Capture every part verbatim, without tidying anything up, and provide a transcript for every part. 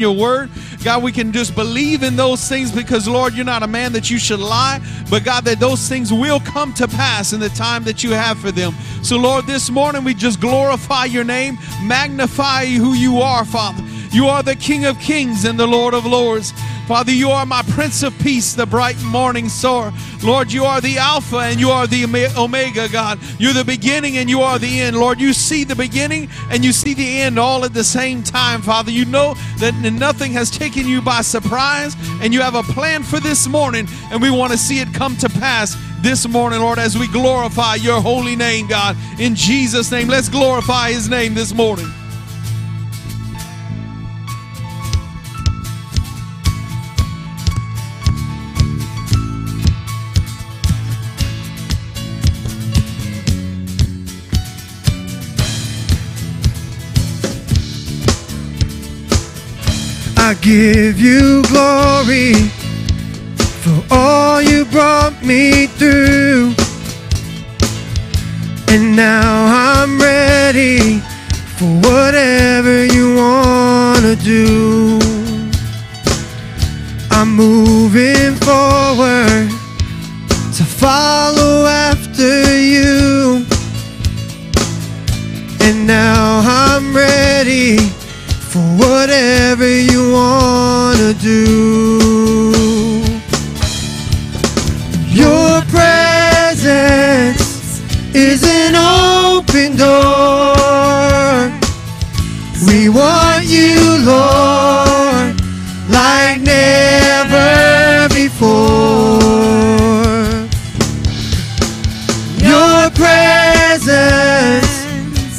Your word, God, we can just believe in those things because, Lord, you're not a man that you should lie, but God, that those things will come to pass in the time that you have for them. So, Lord, this morning we just glorify your name, magnify who you are, Father. You are the King of Kings and the Lord of Lords. Father, you are my Prince of Peace, the bright morning star. Lord, you are the Alpha and you are the Omega, God. You're the beginning and you are the end. Lord, you see the beginning and you see the end all at the same time, Father. You know that nothing has taken you by surprise, and you have a plan for this morning, and we want to see it come to pass this morning, Lord, as we glorify your holy name, God. In Jesus' name, let's glorify his name this morning. I give you glory for all you brought me through, and now I'm ready for whatever you want to do. I'm moving forward to follow after you, and now I'm ready for whatever you want to do. Your presence is an open door. We want you, Lord, like never before. Your presence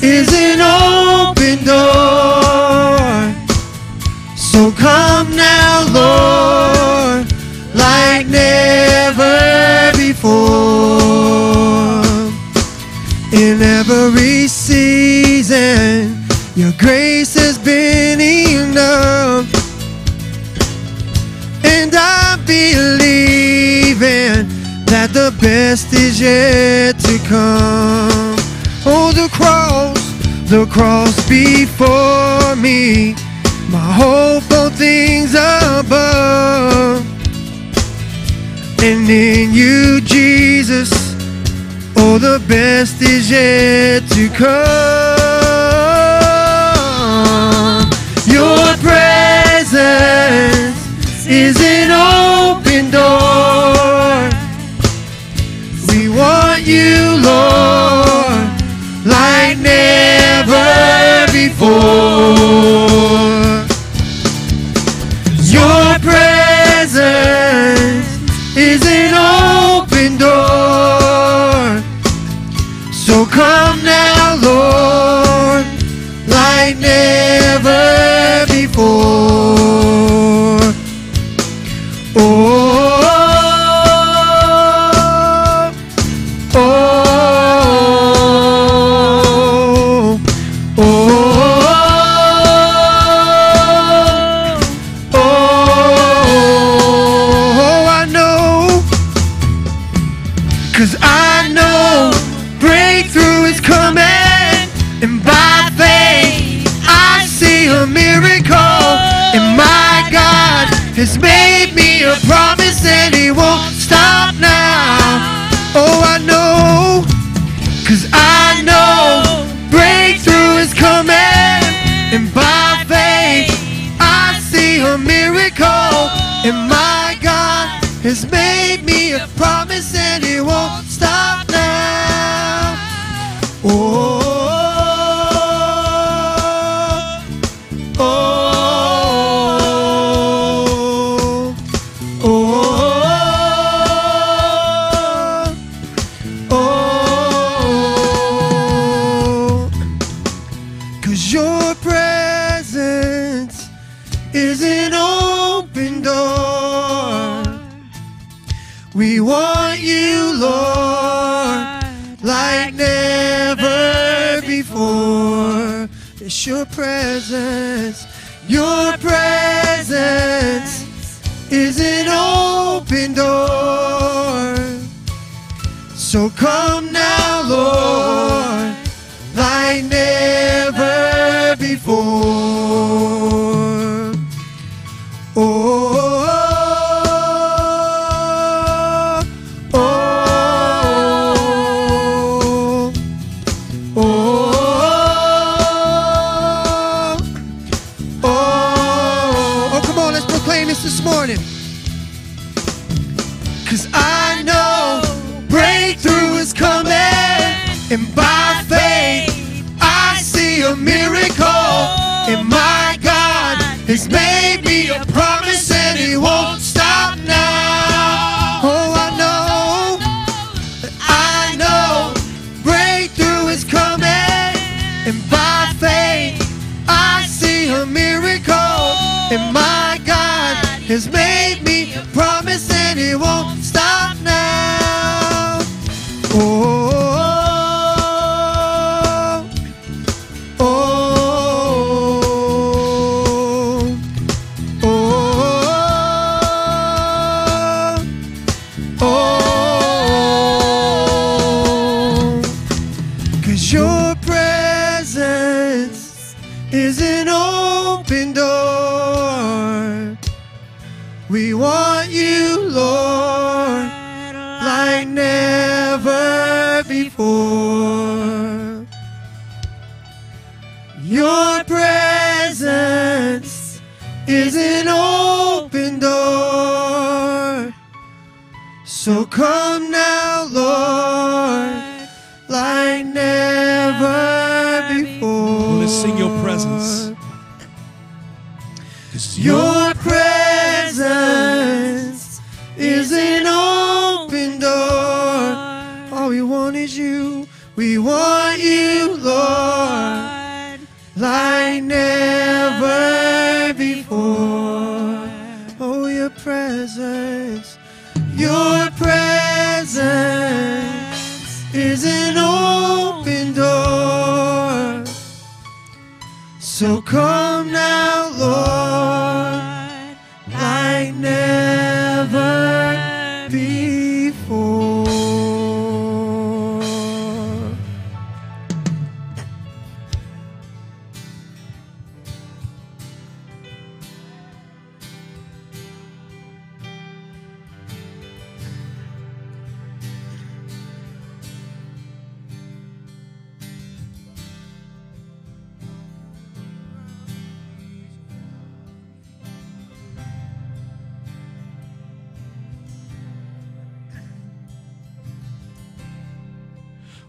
is an open door. So come now, Lord, like never before. In every season, your grace has been enough, and I believe in that the best is yet to come. Oh, the cross, the cross before me, my hope for things above, and in you, Jesus, all the best is yet to come. Your presence is an open door. We want you, Lord, like never before. Is an open door. So come now, Lord, like never before. Oh, oh, oh, oh, oh. Has made me a promise and he won't stop now. Oh, I know, cause I know breakthrough is coming, and by faith I see a miracle, and my God has made me a promise and he won't stop now. Oh. Your presence, your presence is an open door. So come now, Lord, like never before. house this morning. Cause I know breakthrough is coming, and by faith I see a miracle, and my God has made me a promise, and He won't stop now. Oh, I know, I know breakthrough is coming, and by faith I see a miracle, and my God has made me a promise, and He won't stop now. Oh, Your presence is an open door, so come now, Lord, like never before. Let's sing Your presence. Your presence is an open door. All we want is You. We want You, Lord, like never before. Oh, Your presence, Your presence is an open door. So come now, Lord, like never before.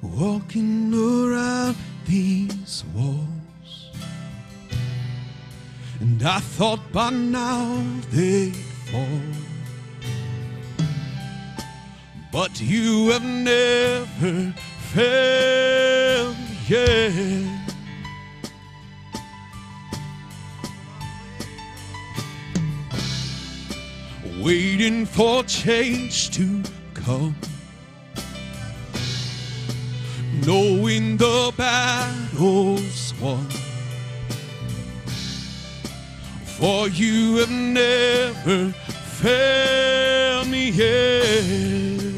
Walking around these walls, and I thought by now they'd fall, but You have never failed yet. Waiting for change to come, knowing the battle's won, for You have never failed me yet.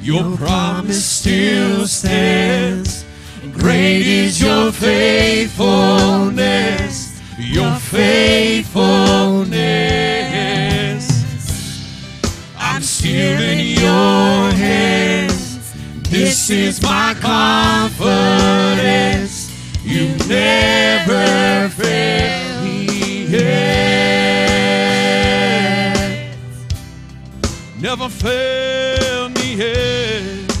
Your promise still stands. Great is Your faithfulness, Your faithfulness. Still in Your hands, this is my confidence. You never fail me yet. Never fail me yet.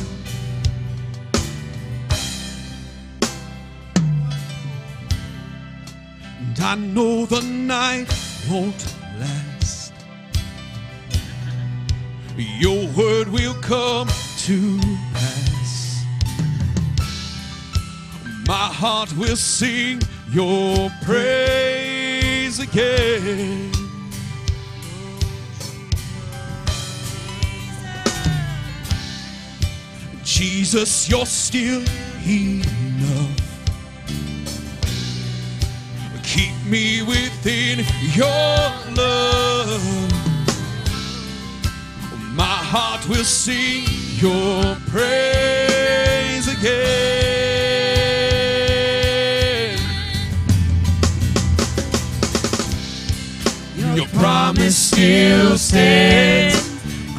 And I know the night won't last. Your word will come to pass. My heart will sing Your praise again. Jesus, You're still enough. Keep me within Your love. My heart will sing Your praise again. Your, your promise still stands.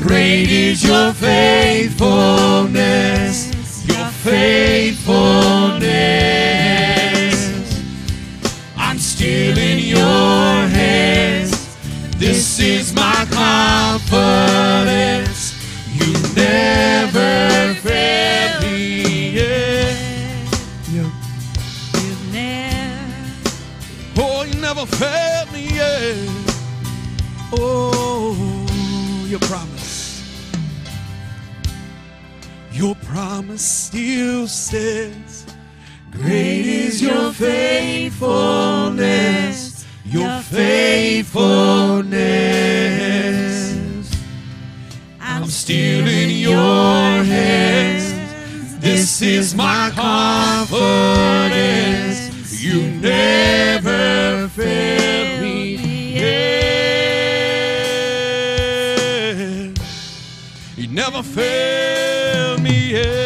Great is Your faithfulness, Your faithfulness. never failed me yet. Oh, your promise, your promise still stands. Great is your faithfulness, your faithfulness. I'm still in your hands. This is my confidence. You never fail me yet. You never fail me yet.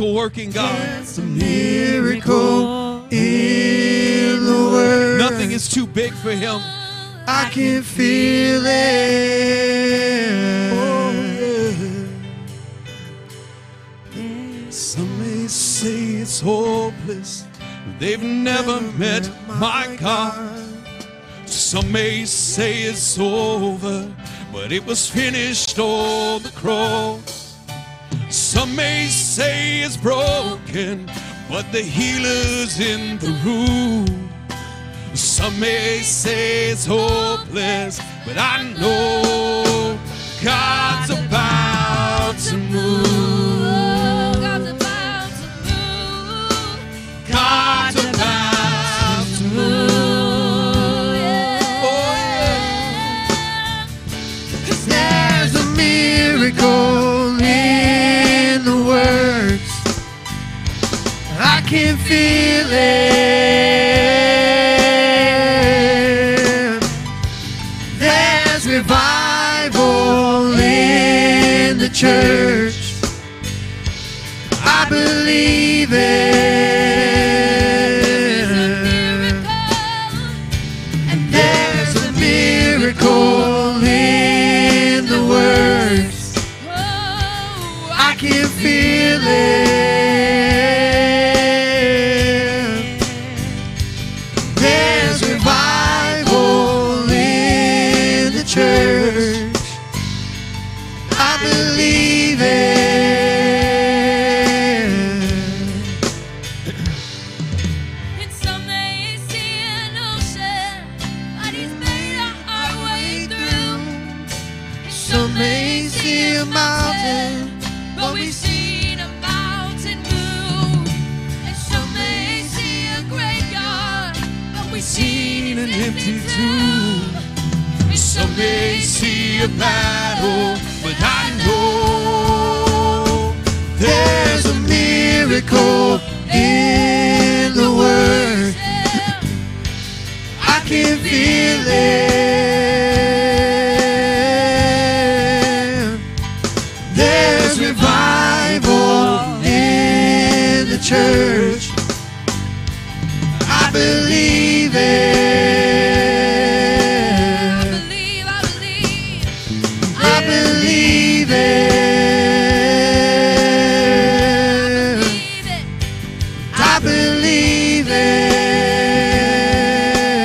Working God. There's a miracle in the world. Nothing is too big for him. I can feel it. Oh, yeah. Some may say it's hopeless. They've never met my God. Some may say it's over, but it was finished on the cross. Some may say it's broken, but the healer's in the room. Some may say it's hopeless, but I know God's about to move. God's about to move. God's about to move. Oh, yeah. 'Cause there's a miracle in the works. I can feel it. Church, I believe it. And there's a miracle in the words. I can feel it. There's revival in the church. Battle, but I know there's a miracle in the word. I can feel it. There's revival in the church. I believe it. I believe it.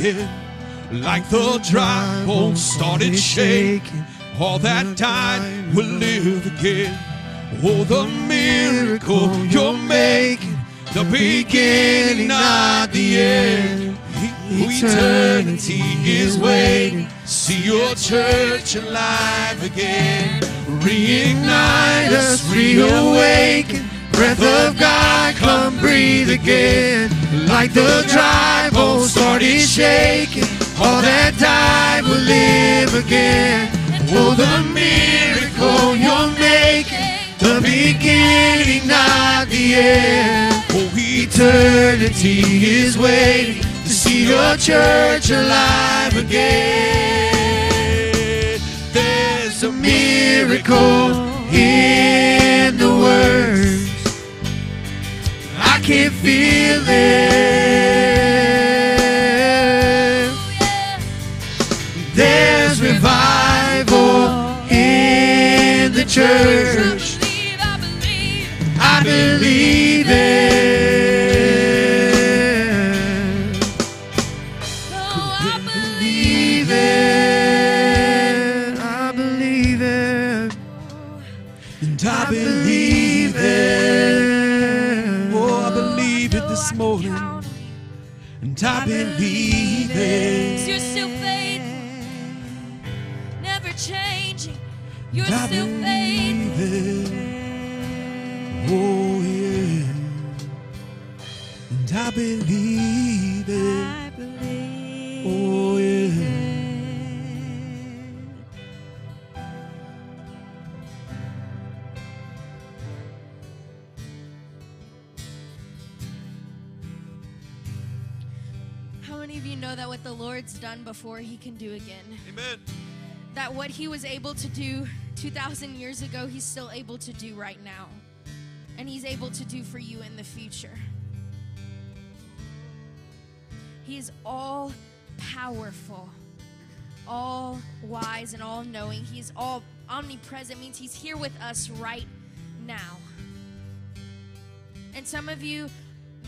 shaking, like the dry bones started shaking. All that died will live again. Oh, the miracle you're making, the beginning, not the end. Eternity is waiting. See your church alive again. Reignite us, reawaken. Breath of God, come breathe again. Like the dry bones started shaking, all that died will live again. Oh, the miracle you're making, the beginning, not the end. Oh, eternity is waiting to see your church alive again. There's a miracle in the words. I can feel it. There's revival in the church. I believe it. Oh, I believe it. I believe it. And I believe it. Oh, I believe it this morning. And I believe it. You're still faithful, never changing. You're still faithful. Oh, yeah, and I believe it. I believe oh, yeah. It. How many of you know that what the Lord's done before, He can do again? Amen. That what He was able to do two thousand years ago, He's still able to do right now. And He's able to do for you in the future. He is all powerful, all wise, and all knowing. He is all omnipresent, means He's here with us right now. And some of you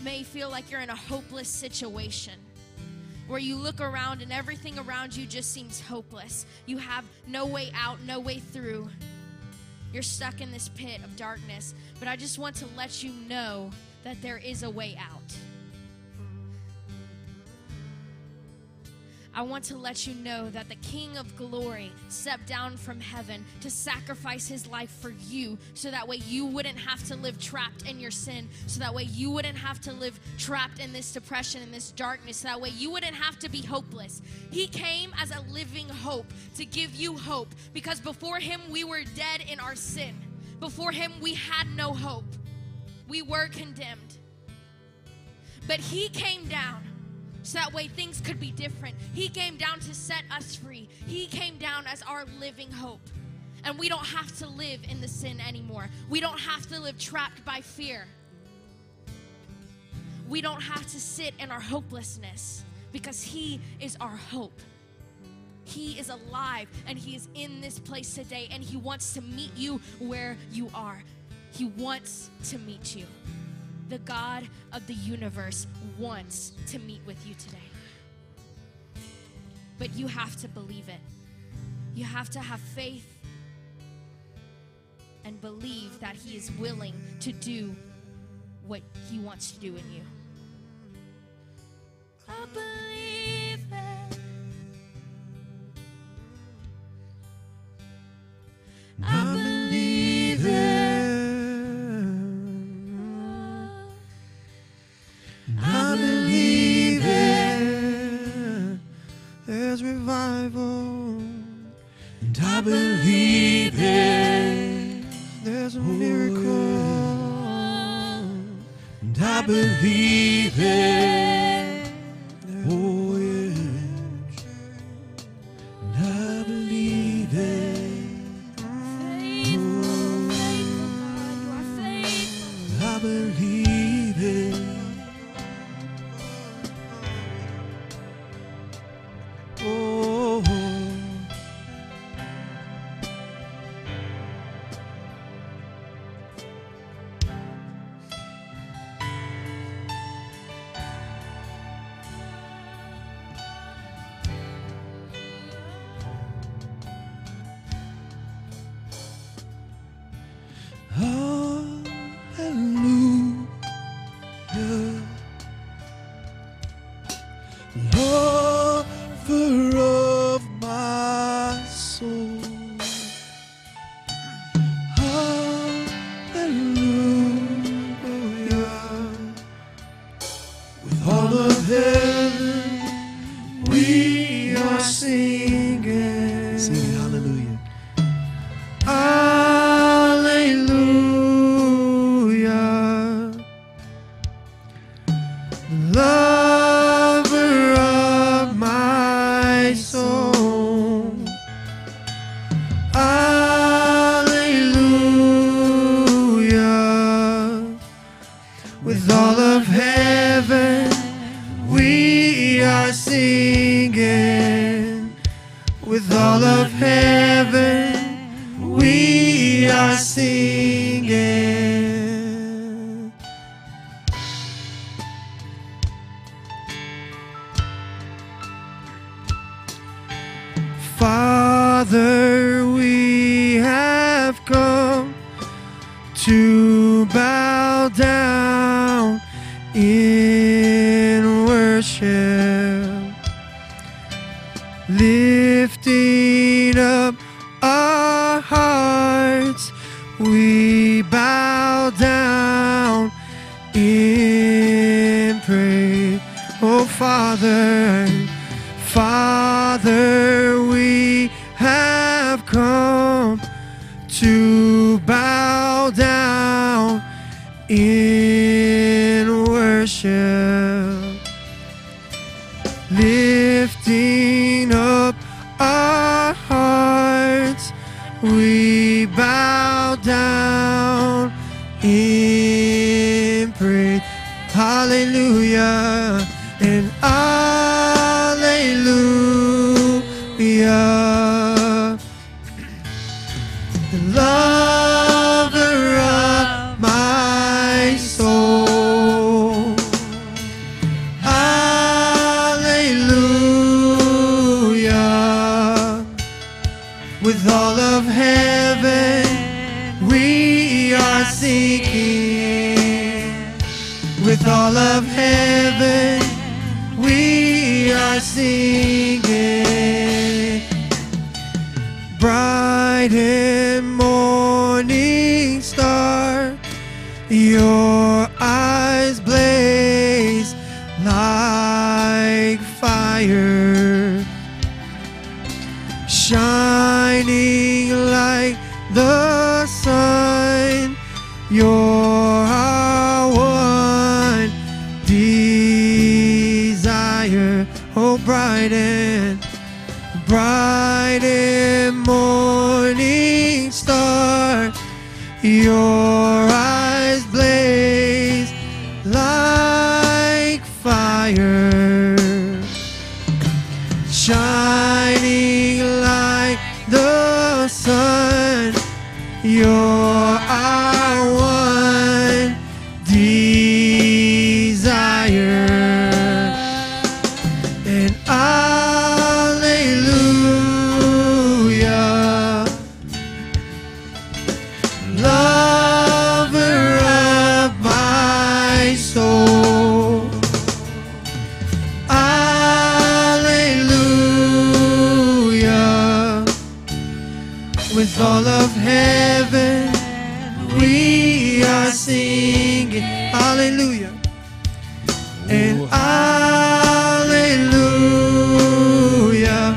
may feel like you're in a hopeless situation, where you look around and everything around you just seems hopeless. You have no way out, no way through. You're stuck in this pit of darkness, but I just want to let you know that there is a way out. I want to let you know that the King of Glory stepped down from heaven to sacrifice His life for you, so that way you wouldn't have to live trapped in your sin, so that way you wouldn't have to live trapped in this depression, in this darkness, so that way you wouldn't have to be hopeless. He came as a living hope to give you hope, because before Him we were dead in our sin. Before Him we had no hope. We were condemned. But He came down so that way things could be different. He came down to set us free. He came down as our living hope. And we don't have to live in the sin anymore. We don't have to live trapped by fear. We don't have to sit in our hopelessness, because He is our hope. He is alive, and He is in this place today, and He wants to meet you where you are. He wants to meet you. The God of the universe wants to meet with you today. But you have to believe it. You have to have faith and believe that He is willing to do what He wants to do in you. I believe it. I believe it. I believe it. There's revival, and I believe it. There's a miracle, and I believe it. Oh yeah, and I believe it. Faithful, faithful God, You are faithful. I believe it. singing. Father, we have come to bow down in worship, lifting up our hearts, we bow down in praise. Oh Father, Father, we have come to bow down in worship, lifting up our hearts, we bow down in praise. Hallelujah and hallelujah. Lover of my soul, hallelujah. With all of heaven we are singing, with all of heaven we are singing. Bright and morning star, your eyes blaze like fire, shining like the sun, you're our one desire. Oh, bright and bright and morning star, your eyes blaze like fire, shining like the sun, you're our one desire. And I with all of heaven we are singing hallelujah and hallelujah.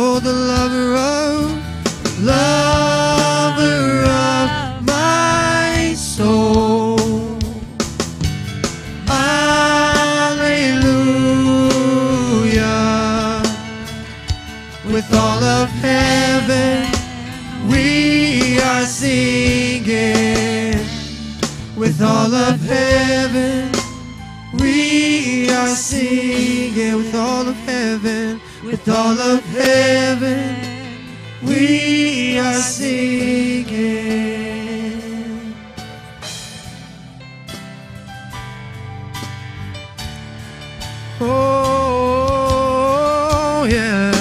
Oh, the lover of lover of my soul, hallelujah. With all of heaven we are singing, with all of heaven we are singing, with all of heaven, with all of heaven we are singing. Oh yeah.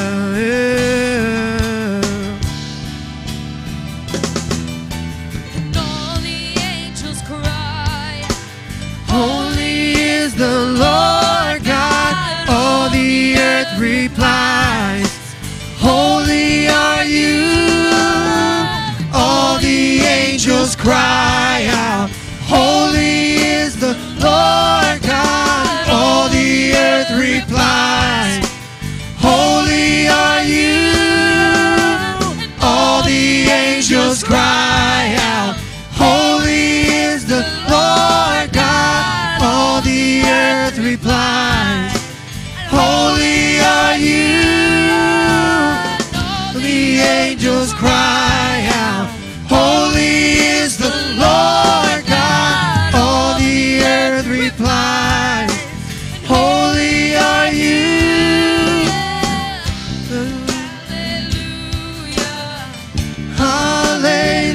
The Lord God, all the earth replies, holy are you. All the angels cry out, holy is the Lord God, all the earth replies, holy are you. All the angels cry out, holy is the Lord God, all the earth replies, holy are you. The angels cry out, holy is the Lord God, all the earth replies, holy are you. Hallelujah, hallelujah.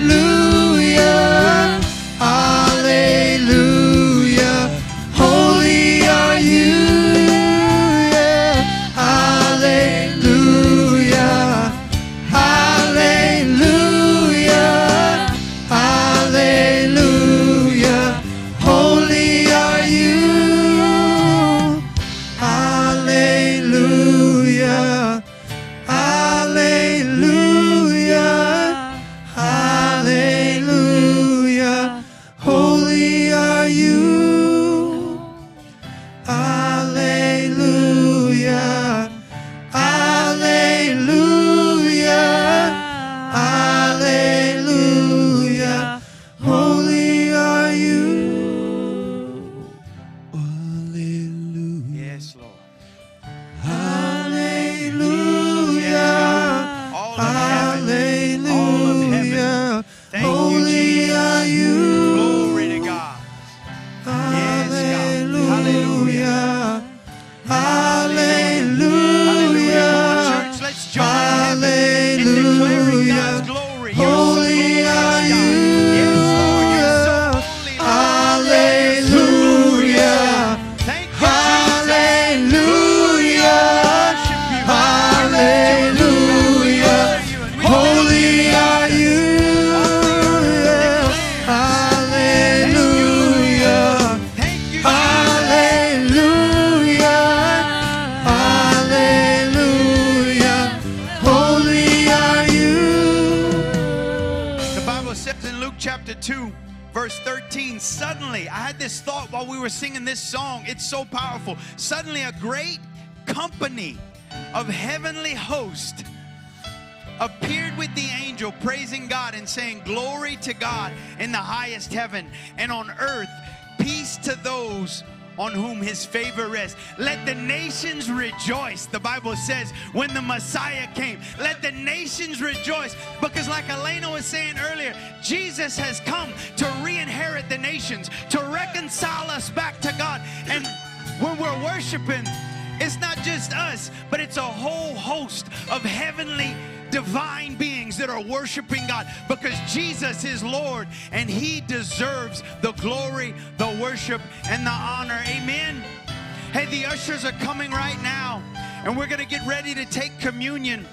chapter, in Luke chapter two, verse thirteen, suddenly, I had this thought while we were singing this song. It's so powerful. Suddenly a great company of heavenly hosts appeared with the angel, praising God and saying, glory to God in the highest heaven, and on earth peace to those on whom his favor rests. Let the nations rejoice, the Bible says, when the Messiah came. Let the nations rejoice, because like Elena was saying earlier, Jesus has come to re-inherit the nations, to reconcile us back to God. And when we're worshiping, it's not just us, but it's a whole host of heavenly divine beings that are worshiping God, because Jesus is Lord and he deserves the glory, the worship, and the honor. Amen. Hey, the ushers are coming right now, and we're going to get ready to take communion.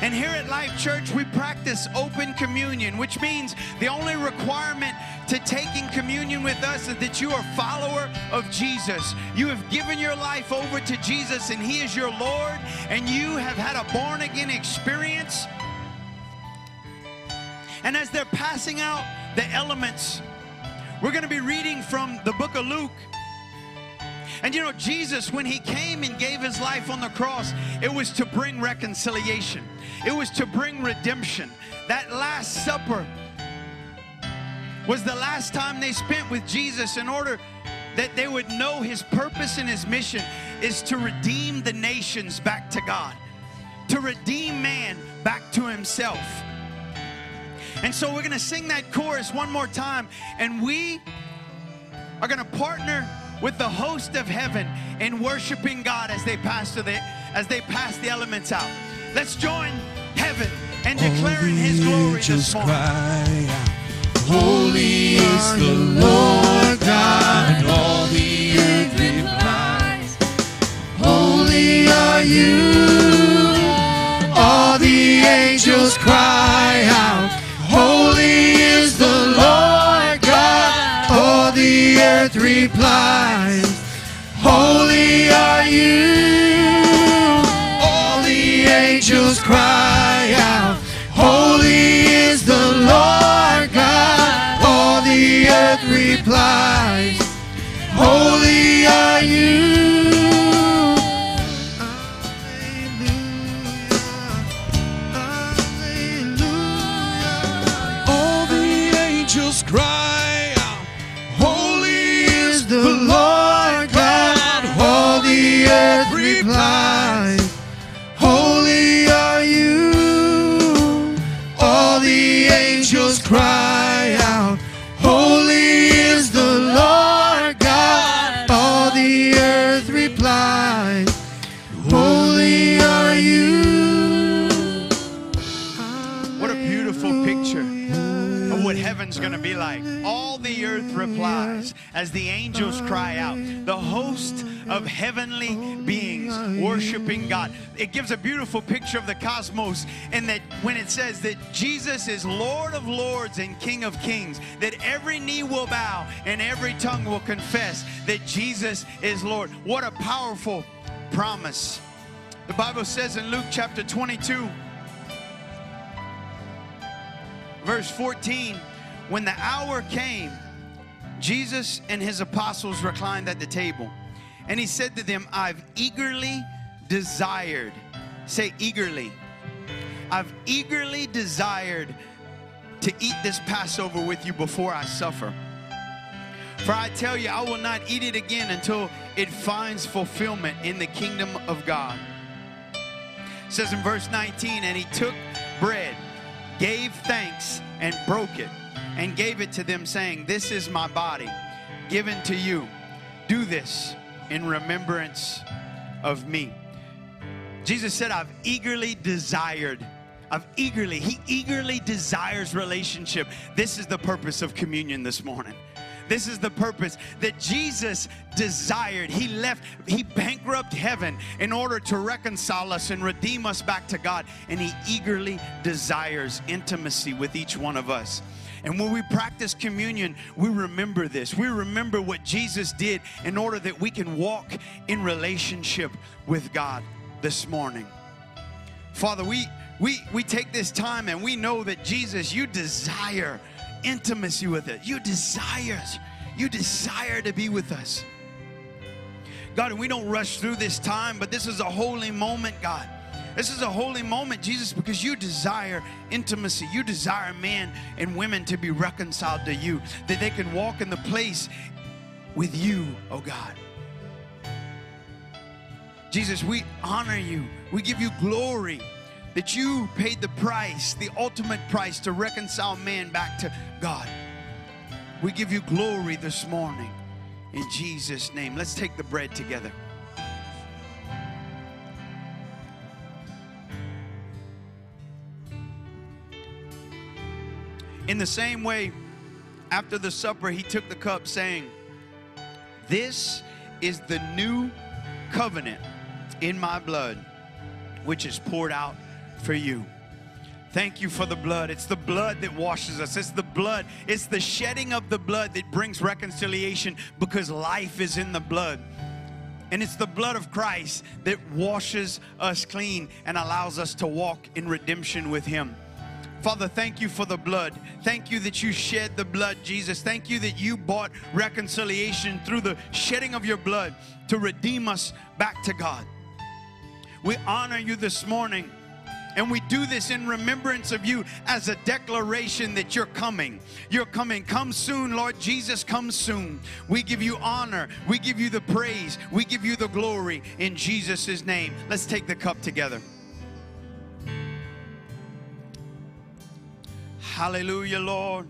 And here at Life Church, we practice open communion, which means the only requirement to taking communion with us is that you are a follower of Jesus. You have given your life over to Jesus, and he is your Lord, and you have had a born-again experience. And as they're passing out the elements, we're going to be reading from the book of Luke. And you know, Jesus, when he came and gave his life on the cross, it was to bring reconciliation. It was to bring redemption. That Last Supper was the last time they spent with Jesus in order that they would know his purpose and his mission is to redeem the nations back to God, to redeem man back to himself. And so we're going to sing that chorus one more time, and we are going to partner with the host of heaven in worshiping God as they pass to the as they pass the elements out. Let's join heaven and declaring his glory this morning. Holy is the Lord God, and all the earth replies, holy are you. All the angels cry out, holy is the Lord God. All the earth replies, holy are you. All the angels cry out, holy is the Lord God. All the earth replies, holy are you. Alleluia, alleluia. All the angels cry out, holy is the Lord God. All the earth replies, holy are you. All the angels cry out, holy is the Lord God. All the earth replies, holy are you. What a beautiful picture of what heaven's going to be like. All the earth replies as the angels cry out. The host of heavenly beings worshiping God. It gives a beautiful picture of the cosmos, and that when it says that Jesus is Lord of lords and King of kings, that every knee will bow and every tongue will confess that Jesus is Lord. What a powerful promise. The Bible says in Luke chapter twenty-two, verse fourteen, when the hour came, Jesus and his apostles reclined at the table. And he said to them, I've eagerly desired, say eagerly, I've eagerly desired to eat this Passover with you before I suffer. For I tell you, I will not eat it again until it finds fulfillment in the kingdom of God. It says in verse nineteen, and he took bread, gave thanks, and broke it, and gave it to them, saying, this is my body given to you. Do this in remembrance of me. Jesus said, I've eagerly desired. I've eagerly, he eagerly desires relationship. This is the purpose of communion this morning. This is the purpose that Jesus desired. He left, he bankrupted heaven in order to reconcile us and redeem us back to God. And he eagerly desires intimacy with each one of us. And when we practice communion, we remember this. We remember what Jesus did in order that we can walk in relationship with God this morning. Father, we we, we take this time and we know that, Jesus, you desire intimacy with us. You desire, you desire to be with us. God, and we don't rush through this time, but this is a holy moment, God. This is a holy moment, Jesus, because you desire intimacy. You desire men and women to be reconciled to you, that they can walk in the place with you, oh God. Jesus, we honor you. We give you glory that you paid the price, the ultimate price, to reconcile man back to God. We give you glory this morning in Jesus' name. Let's take the bread together. In the same way, after the supper, he took the cup, saying, "This is the new covenant in my blood, which is poured out for you." Thank you for the blood. It's the blood that washes us. It's the blood. It's the shedding of the blood that brings reconciliation, because life is in the blood. And it's the blood of Christ that washes us clean and allows us to walk in redemption with him. Father, thank you for the blood. Thank you that you shed the blood, Jesus. Thank you that you bought reconciliation through the shedding of your blood to redeem us back to God. We honor you this morning, and we do this in remembrance of you as a declaration that you're coming. You're coming. Come soon, Lord Jesus, come soon. We give you honor. We give you the praise. We give you the glory in Jesus' name. Let's take the cup together. Hallelujah, Lord.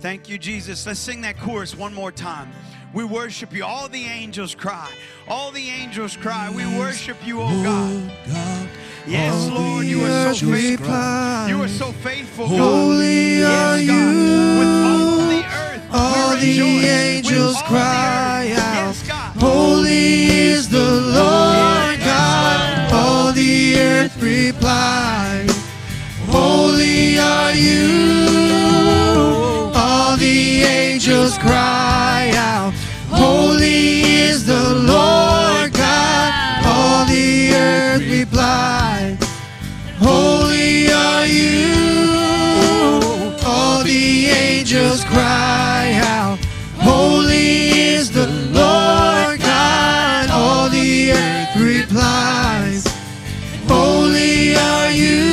Thank you, Jesus. Let's sing that chorus one more time. We worship you. All the angels cry. All the angels cry. We worship you, oh God. God. Yes, Lord, you are so faithful. Cry. You are so faithful, God. Holy yes, are God. You. With all the earth, all the joy. Angels all cry the out. Yes, God. Holy is the Lord yes, God. God. All the earth replies. Holy are you, all the angels cry out. Holy is the Lord God, all the earth replies. Holy are you, all the angels cry out. Holy is the Lord God, all the earth replies. Holy are you.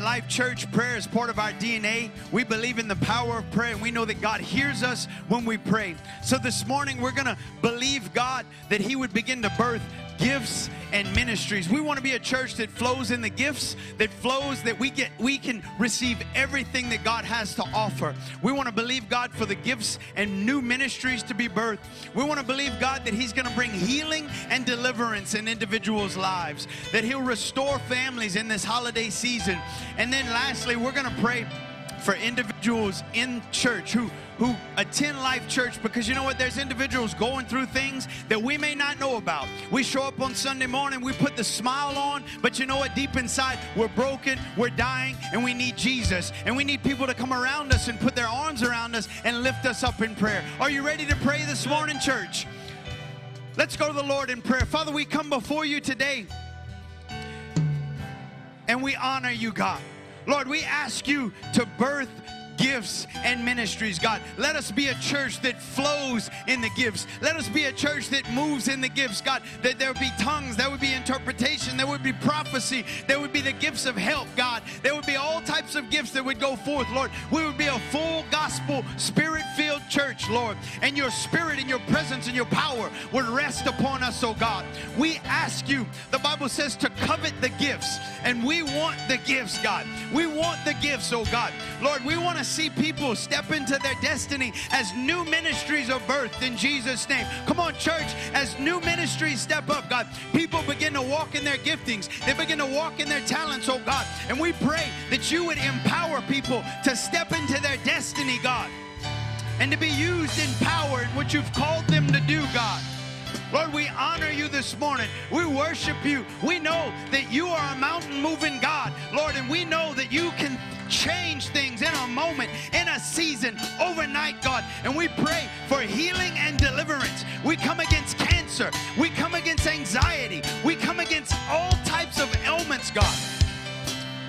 Life Church, prayer is part of our D N A. We believe in the power of prayer. We know that God hears us when we pray. So this morning, we're going to believe God that he would begin to birth gifts and ministries. We want to be a church that flows in the gifts, that flows, that we get, we can receive everything that God has to offer. We want to believe God for the gifts and new ministries to be birthed. We want to believe God that he's going to bring healing and deliverance in individuals' lives, that he'll restore families in this holiday season. And then lastly, we're going to pray for individuals in church who who attend Life Church, because you know what, there's individuals going through things that we may not know about. We show up on Sunday morning, we put the smile on, but you know what, deep inside we're broken, we're dying, and we need Jesus, and we need people to come around us and put their arms around us and lift us up in prayer. Are you ready to pray this morning, church? Let's go to the Lord in prayer. Father, we come before you today and we honor you, God. Lord, we ask you to birth gifts and ministries, God. Let us be a church that flows in the gifts. Let us be a church that moves in the gifts, God, that there would be tongues, there would be interpretation, there would be prophecy, there would be the gifts of help, God. There would be all types of gifts that would go forth, Lord. We would be a full gospel, spirit-filled church, Lord, and your spirit and your presence and your power would rest upon us, oh God. We ask you, the Bible says, to covet the gifts, and we want the gifts, God. We want the gifts, oh God. Lord, we want to see people step into their destiny as new ministries are birthed in Jesus' name. Come on, church, as new ministries step up, God, people begin to walk in their giftings. They begin to walk in their talents, oh God, and we pray that you would empower people to step into their destiny, God, and to be used in power in what you've called them to do, God. Lord, we honor you this morning. We worship you. We know that you are a mountain-moving God, Lord, and we know that you can change things in a moment, in a season, overnight, God. And we pray for healing and deliverance. We come against cancer. We come against anxiety. We come against all types of ailments, God.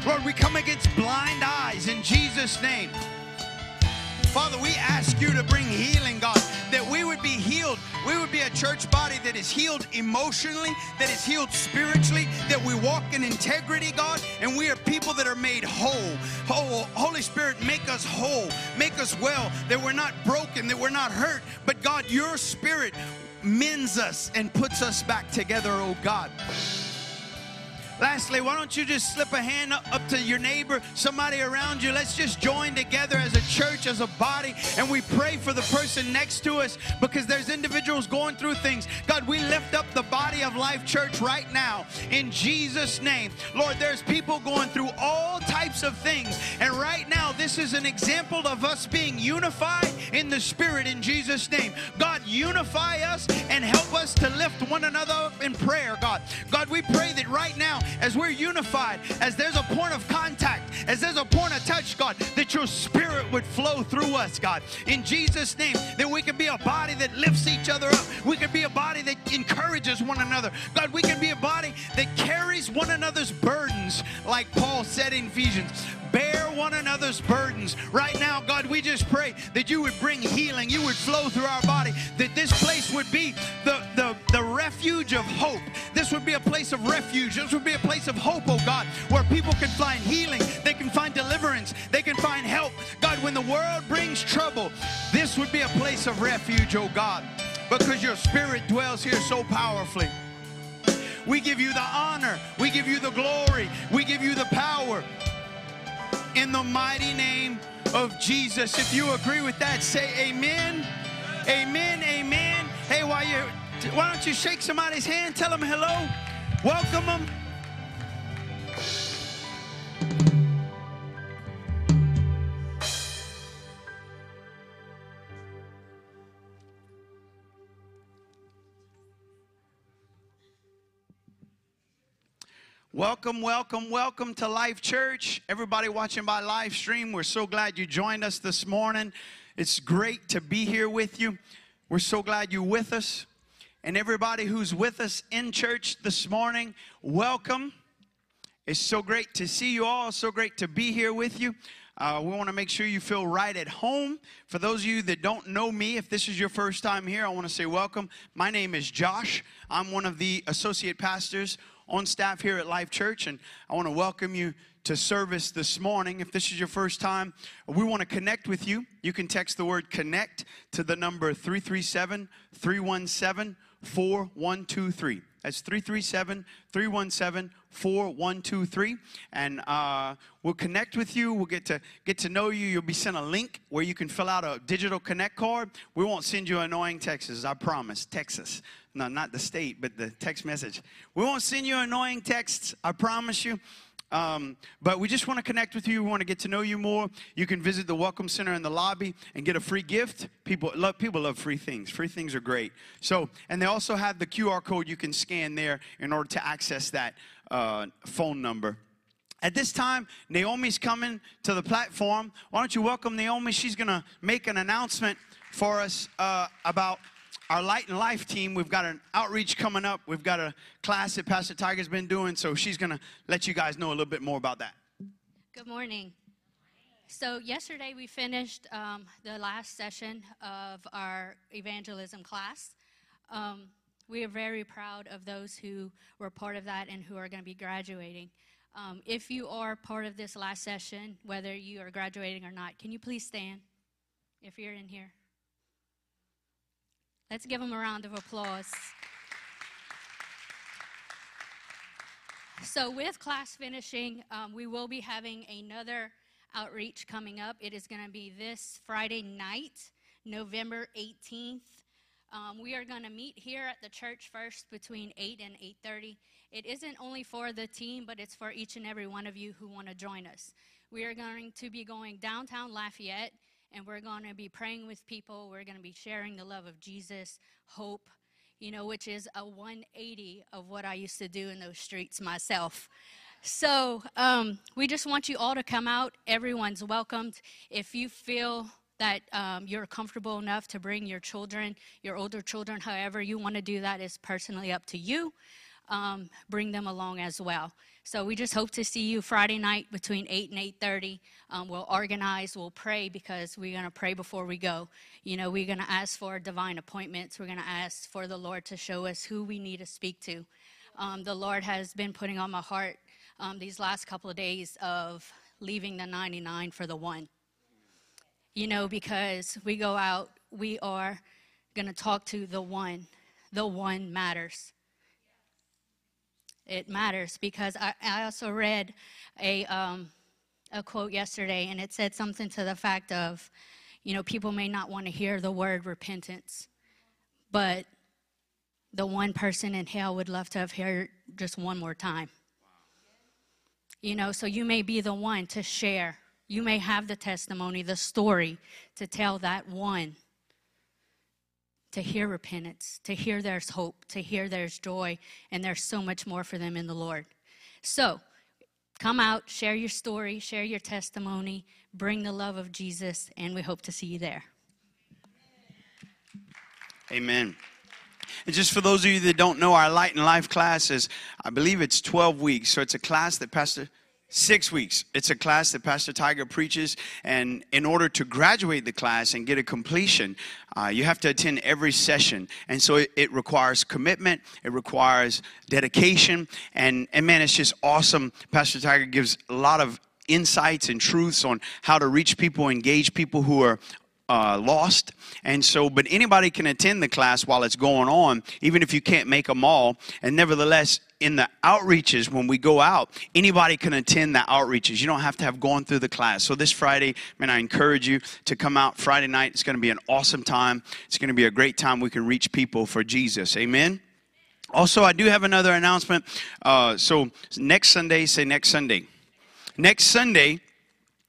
Lord, we come against blind eyes in Jesus' name. Father, we ask you to bring healing, God, that we would be healed. We would be a church body that is healed emotionally, that is healed spiritually, that we walk in integrity, God, and we are people that are made whole. whole. Holy Spirit, make us whole, make us well, that we're not broken, that we're not hurt, but God, your spirit mends us and puts us back together, oh God. Lastly, why don't you just slip a hand up, up to your neighbor, somebody around you. Let's just join together as a church, as a body, and we pray for the person next to us, because there's individuals going through things. God, we lift up the body of Life Church right now in Jesus' name. Lord, there's people going through all types of things, and right now this is an example of us being unified in the Spirit in Jesus' name. God, unify us and help us to lift one another up in prayer, God. God, we pray that right now, as we're unified, as there's a point of contact, as there's a point of touch, God, that your spirit would flow through us, God, in Jesus' name, that we can be a body that lifts each other up. We can be a body that encourages one another. God, we can be a body that carries one another's burdens, like Paul said in Ephesians. Bear one another's burdens. Right now, God, we just pray that you would bring healing, you would flow through our body, that this place would be the, the, the refuge of hope. This would be a place of refuge. This would be a place of hope, oh God, where people can find healing, they can find deliverance, they can find help. God, when the world brings trouble, this would be a place of refuge, oh God, because your spirit dwells here so powerfully. We give you the honor, we give you the glory, we give you the power. In the mighty name of Jesus. If you agree with that, say amen. Amen, amen. Hey, while you're, why don't you shake somebody's hand, tell them hello, welcome them. Welcome, welcome, welcome to Life Church. Everybody watching by live stream, we're so glad you joined us this morning. It's great to be here with you. We're so glad you're with us. And everybody who's with us in church this morning, welcome. It's so great to see you all. So great to be here with you. Uh, we want to make sure you feel right at home. For those of you that don't know me, if this is your first time here, I want to say welcome. My name is Josh. I'm one of the associate pastors on staff here at Life Church, and I want to welcome you to service this morning. If this is your first time, we want to connect with you. You can text the word connect to the number three three seven, three one seven, four one two three. That's three three seven, three one seven, four one two three, and uh, we'll connect with you. We'll get to get to know you. You'll be sent a link where you can fill out a digital connect card. We won't send you annoying texts, I promise. Texas. No, not the state, but the text message. We won't send you annoying texts, I promise you. Um, but we just want to connect with you. We want to get to know you more. You can visit the Welcome Center in the lobby and get a free gift. People love, people love free things. Free things are great. So, and they also have the Q R code you can scan there in order to access that uh, phone number. At this time, Naomi's coming to the platform. Why don't you welcome Naomi? She's going to make an announcement for us uh, about our Light and Life team. We've got an outreach coming up. We've got a class that Pastor Tiger's been doing, so she's going to let you guys know a little bit more about that. Good morning. So yesterday we finished um, the last session of our evangelism class. Um, we are very proud of those who were part of that and who are going to be graduating. Um, if you are part of this last session, whether you are graduating or not, can you please stand if you're in here? Let's give them a round of applause. So with class finishing, um, we will be having another outreach coming up. It is going to be this Friday night, November eighteenth. Um, we are going to meet here at the church first between eight and eight thirty. It isn't only for the team, but it's for each and every one of you who want to join us. We are going to be going downtown Lafayette, and we're going to be praying with people. We're going to be sharing the love of Jesus, hope, you know, which is a one eighty of what I used to do in those streets myself. So um, we just want you all to come out. Everyone's welcomed. If you feel that um, you're comfortable enough to bring your children, your older children, however you want to do that is personally up to you. Um, bring them along as well. So we just hope to see you Friday night between eight and eight thirty. Um, we'll organize, we'll pray, because we're going to pray before we go. You know, we're going to ask for divine appointments. We're going to ask for the Lord to show us who we need to speak to. Um, the Lord has been putting on my heart um, these last couple of days of leaving the ninety-nine for the one. You know, because we go out, we are going to talk to the one. The one matters. It matters, because I, I also read a, um, a quote yesterday, and it said something to the fact of, you know, people may not want to hear the word repentance, but the one person in hell would love to have heard just one more time. You know, so you may be the one to share. You may have the testimony, the story to tell that one. To hear repentance, to hear there's hope, to hear there's joy, and there's so much more for them in the Lord. So come out, share your story, share your testimony, bring the love of Jesus, and we hope to see you there. Amen. And just for those of you that don't know, our Light and Life class is, I believe it's twelve weeks, so it's a class that Pastor... Six weeks. It's a class that Pastor Tiger preaches, and in order to graduate the class and get a completion, uh, you have to attend every session, and so it, it requires commitment, it requires dedication, and, and man, it's just awesome. Pastor Tiger gives a lot of insights and truths on how to reach people, engage people who are Uh, lost. And so, but anybody can attend the class while it's going on, even if you can't make them all. And nevertheless, in the outreaches, when we go out, anybody can attend the outreaches. You don't have to have gone through the class. So this Friday, man, I encourage you to come out Friday night. It's going to be an awesome time. It's going to be a great time. We can reach people for Jesus. Amen. Also, I do have another announcement. Uh, so next Sunday, say next Sunday, next Sunday,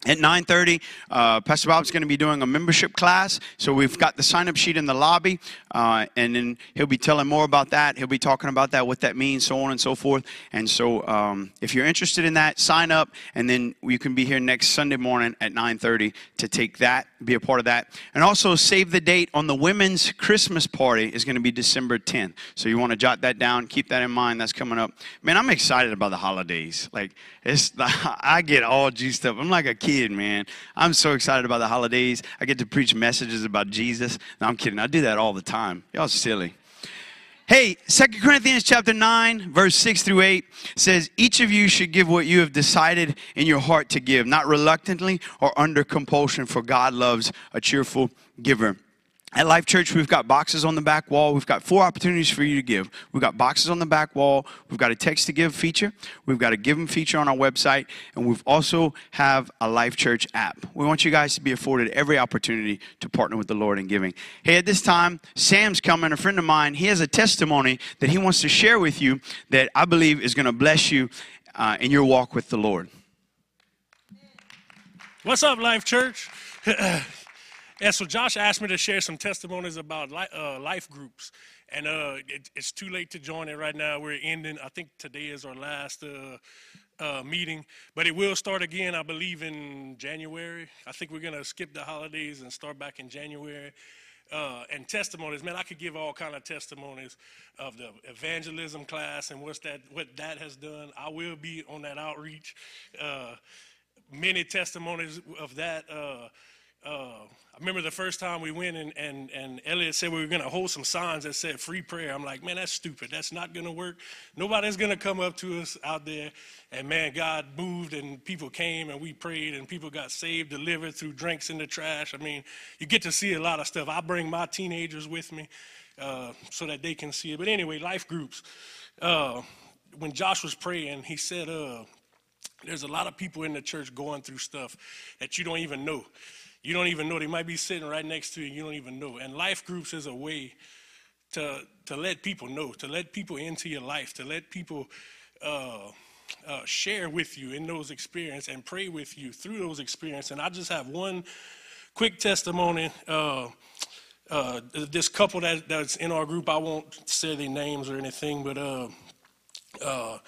at nine thirty, uh, Pastor Bob's going to be doing a membership class. So we've got the sign-up sheet in the lobby, uh, and then he'll be telling more about that. He'll be talking about that, what that means, so on and so forth. And so um, if you're interested in that, sign up, and then you can be here next Sunday morning at nine thirty to take that, be a part of that. And also save the date on the women's Christmas party is going to be December tenth. So you want to jot that down, keep that in mind. That's coming up. Man, I'm excited about the holidays. Like, it's the, I get all juiced up. I'm like a kid. Man, I'm so excited about the holidays. I get to preach messages about Jesus. No, I'm kidding. I do that all the time. Y'all silly. Hey, Second Corinthians chapter nine, verse six through eight says, each of you should give what you have decided in your heart to give, not reluctantly or under compulsion, for God loves a cheerful giver. At Life Church, we've got boxes on the back wall. We've got four opportunities for you to give. We've got boxes on the back wall. We've got a text to give feature. We've got a give them feature on our website. And we've also have a Life Church app. We want you guys to be afforded every opportunity to partner with the Lord in giving. Hey, at this time, Sam's coming, a friend of mine. He has a testimony that he wants to share with you that I believe is going to bless you uh, in your walk with the Lord. What's up, Life Church? Yeah, so Josh asked me to share some testimonies about li uh, life groups, and uh, it, it's too late to join it right now. We're ending. I think today is our last uh, uh, meeting, but it will start again, I believe, in January. I think we're going to skip the holidays and start back in January. Uh, and testimonies, man, I could give all kind of testimonies of the evangelism class and what's that, what that has done. I will be on that outreach. Uh, many testimonies of that. Uh, Uh, I remember the first time we went and, and, and Elliot said we were going to hold some signs that said free prayer. I'm like, man, that's stupid. That's not going to work. Nobody's going to come up to us out there. And, man, God moved and people came and we prayed and people got saved, delivered through drinks in the trash. I mean, you get to see a lot of stuff. I bring my teenagers with me. uh, so that they can see it. But anyway, life groups. Uh, when Josh was praying, he said, uh, there's a lot of people in the church going through stuff that you don't even know. You don't even know. They might be sitting right next to you. You don't even know. And life groups is a way to to let people know, to let people into your life, to let people uh, uh, share with you in those experiences and pray with you through those experiences. And I just have one quick testimony. Uh, uh, this couple that, that's in our group, I won't say their names or anything, but uh, uh,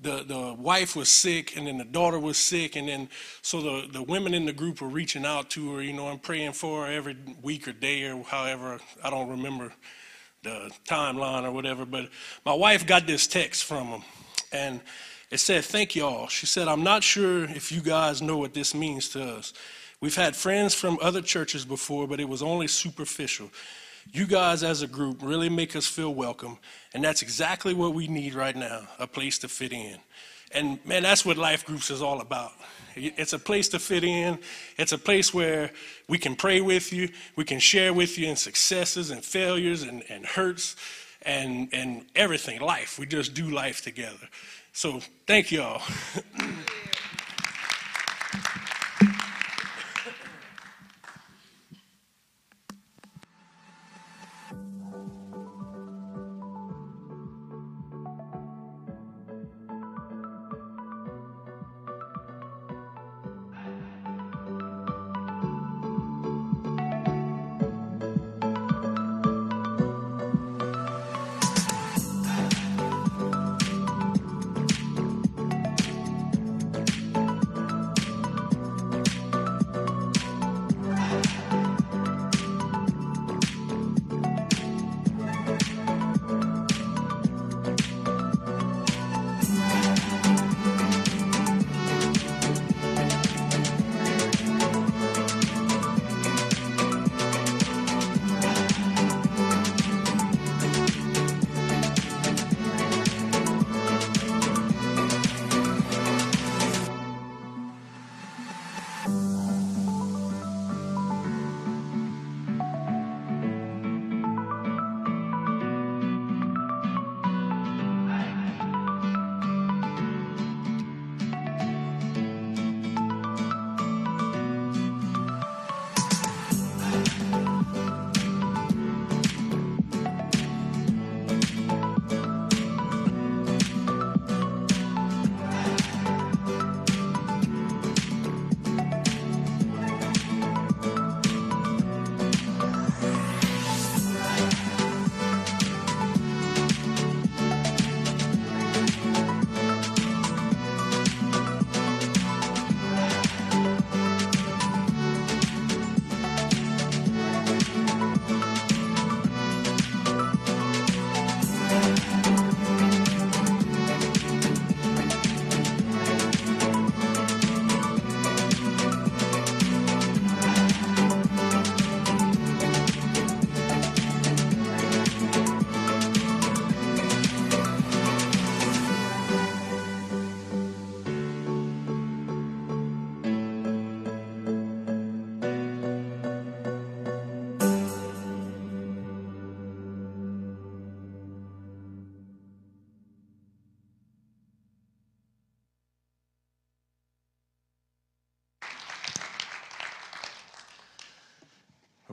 the the wife was sick, and then the daughter was sick, and then so the, the women in the group were reaching out to her, you know, and praying for her every week or day or however. I don't remember the timeline or whatever, but my wife got this text from them, and it said, "Thank y'all." She said, "I'm not sure if you guys know what this means to us. We've had friends from other churches before, but it was only superficial. You guys as a group really make us feel welcome, and that's exactly what we need right now, a place to fit in." And man, that's what life groups is all about. It's a place to fit in. It's a place where we can pray with you. We can share with you in successes and failures and, and hurts and, and everything, life. We just do life together. So thank you all.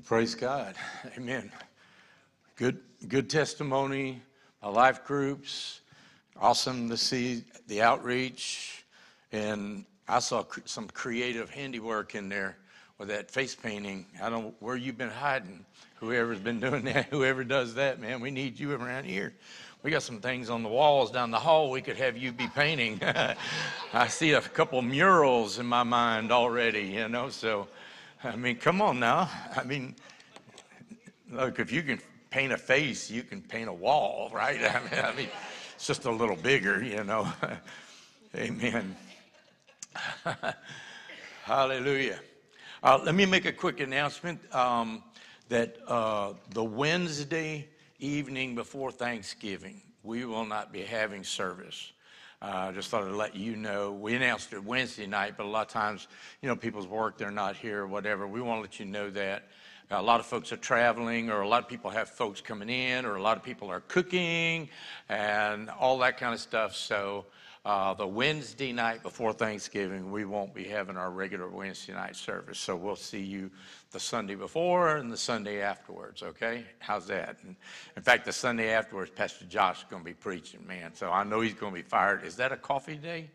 Praise God. Amen. Good good testimony. My life groups. Awesome to see the outreach. And I saw cr- some creative handiwork in there with that face painting. I don't know where you've been hiding, whoever's been doing that, whoever does that, man. We need you around here. We got some things on the walls down the hall we could have you be painting. I see a couple murals in my mind already, you know, so... I mean, come on now. I mean, look, if you can paint a face, you can paint a wall, right? I mean, I mean it's just a little bigger, you know. Amen. Hallelujah. Uh, let me make a quick announcement um, that uh, the Wednesday evening before Thanksgiving, we will not be having service. I uh, just thought I'd let you know. We announced it Wednesday night, but a lot of times, you know, people's work, they're not here or whatever. We want to let you know that. A lot of folks are traveling, or a lot of people have folks coming in, or a lot of people are cooking and all that kind of stuff. So uh, the Wednesday night before Thanksgiving, we won't be having our regular Wednesday night service. So we'll see you the Sunday before and the Sunday afterwards, okay? How's that? And in fact, the Sunday afterwards, Pastor Josh is going to be preaching, man. So I know he's going to be fired. Is that a coffee day?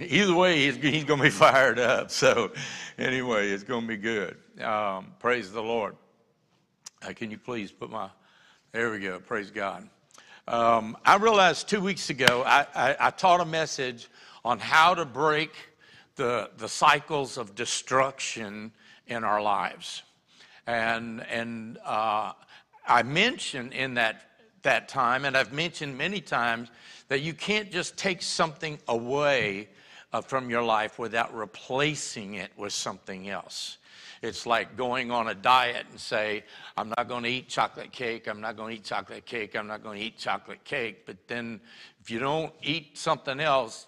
Either way, he's, he's going to be fired up. So anyway, it's going to be good. Um, praise the Lord. Uh, can you please put my, there we go. Praise God. Um, I realized two weeks ago, I, I, I taught a message on how to break the, the cycles of destruction in our lives. And, and uh, I mentioned in that that time, and I've mentioned many times, that you can't just take something away uh, from your life without replacing it with something else. It's like going on a diet and say, I'm not going to eat chocolate cake, I'm not going to eat chocolate cake, I'm not going to eat chocolate cake. But then if you don't eat something else,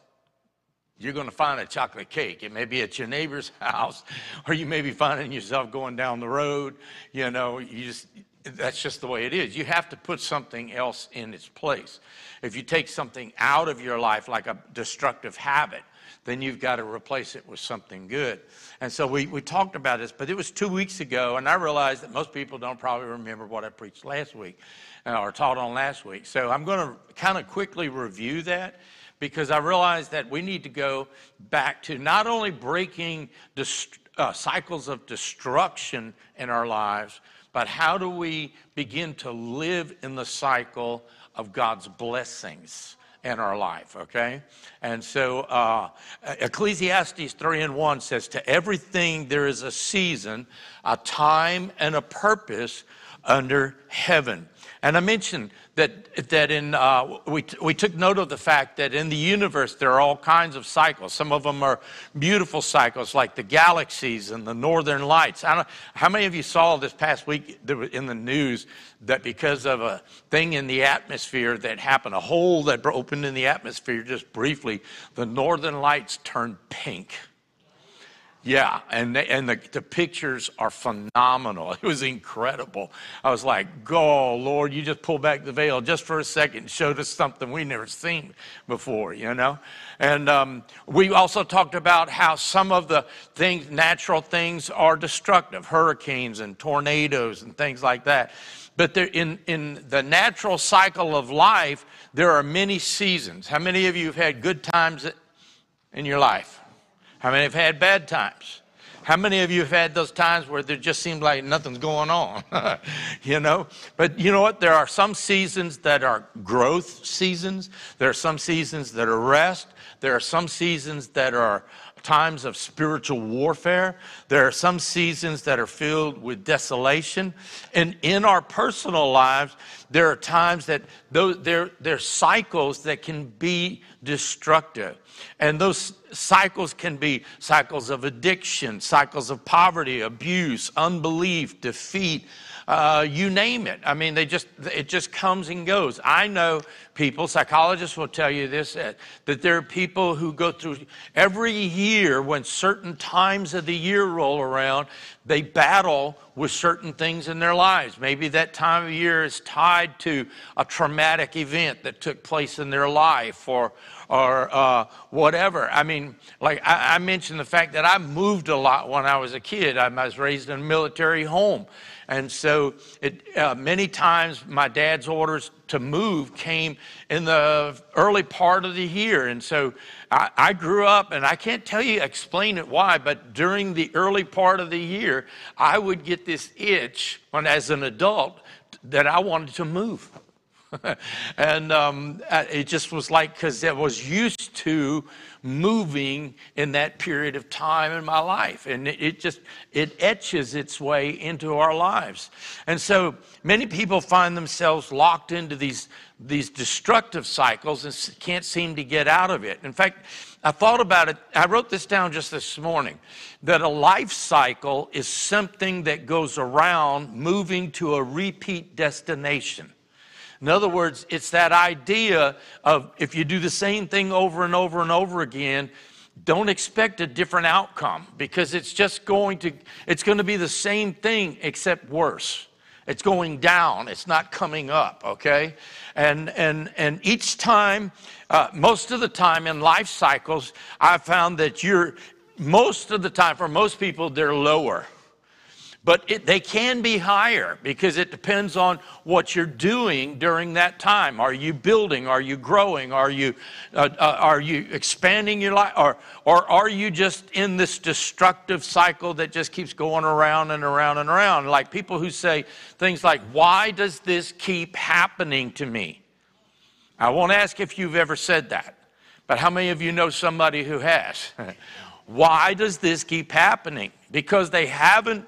you're going to find a chocolate cake. It may be at your neighbor's house, or you may be finding yourself going down the road. You know, you just... That's just the way it is. You have to put something else in its place. If you take something out of your life, like a destructive habit, then you've got to replace it with something good. And so we, we talked about this, but it was two weeks ago, and I realized that most people don't probably remember what I preached last week uh, or taught on last week. So I'm going to kind of quickly review that, because I realized that we need to go back to not only breaking dist- uh, cycles of destruction in our lives, but how do we begin to live in the cycle of God's blessings in our life, okay? And so uh, Ecclesiastes three and one says, to everything there is a season, a time, and a purpose under heaven. And I mentioned that that in uh, we we took note of the fact that in the universe there are all kinds of cycles. Some of them are beautiful cycles, like the galaxies and the northern lights. I don't, how many of you saw this past week in the news that because of a thing in the atmosphere that happened, a hole that opened in the atmosphere just briefly, the northern lights turned pink. Yeah, and they, and the, the pictures are phenomenal. It was incredible. I was like, oh, Lord, you just pulled back the veil just for a second and showed us something we never seen before, you know? And um, we also talked about how some of the things, natural things, are destructive, hurricanes and tornadoes and things like that. But there, in, in the natural cycle of life, there are many seasons. How many of you have had good times in your life? How many have had bad times? How many of you have had those times where there just seemed like nothing's going on, you know? But you know what? There are some seasons that are growth seasons. There are some seasons that are rest. There are some seasons that are times of spiritual warfare. There are some seasons that are filled with desolation. And in our personal lives, there are times that those, there, there are cycles that can be destructive. And those cycles can be cycles of addiction, cycles of poverty, abuse, unbelief, defeat, uh, you name it. I mean, they just it just comes and goes. I know people, psychologists will tell you this, that there are people who go through every year when certain times of the year roll around, they battle with certain things in their lives. Maybe that time of year is tied to a traumatic event that took place in their life, or or uh, whatever. I mean, like I, I mentioned the fact that I moved a lot when I was a kid. I was raised in a military home. And so it, uh, many times my dad's orders to move came in the early part of the year. And so I, I grew up, and I can't tell you, explain it why, but during the early part of the year, I would get this itch when, as an adult, that I wanted to move. and um, it just was like, because I was used to moving in that period of time in my life. And it, it just, it etches its way into our lives. And so many people find themselves locked into these, these destructive cycles and can't seem to get out of it. In fact, I thought about it. I wrote this down just this morning, that a life cycle is something that goes around moving to a repeat destination. In other words, it's that idea of if you do the same thing over and over and over again, don't expect a different outcome, because it's just going to, it's going to be the same thing except worse. It's going down. It's not coming up, okay? And, and, and each time, uh, most of the time in life cycles, I found that you're, most of the time, for most people, they're lower. But it, they can be higher, because it depends on what you're doing during that time. Are you building? Are you growing? Are you uh, uh, are you expanding your life? Or, or are you just in this destructive cycle that just keeps going around and around and around? Like people who say things like, why does this keep happening to me? I won't ask if you've ever said that, but how many of you know somebody who has? Why does this keep happening? Because they haven't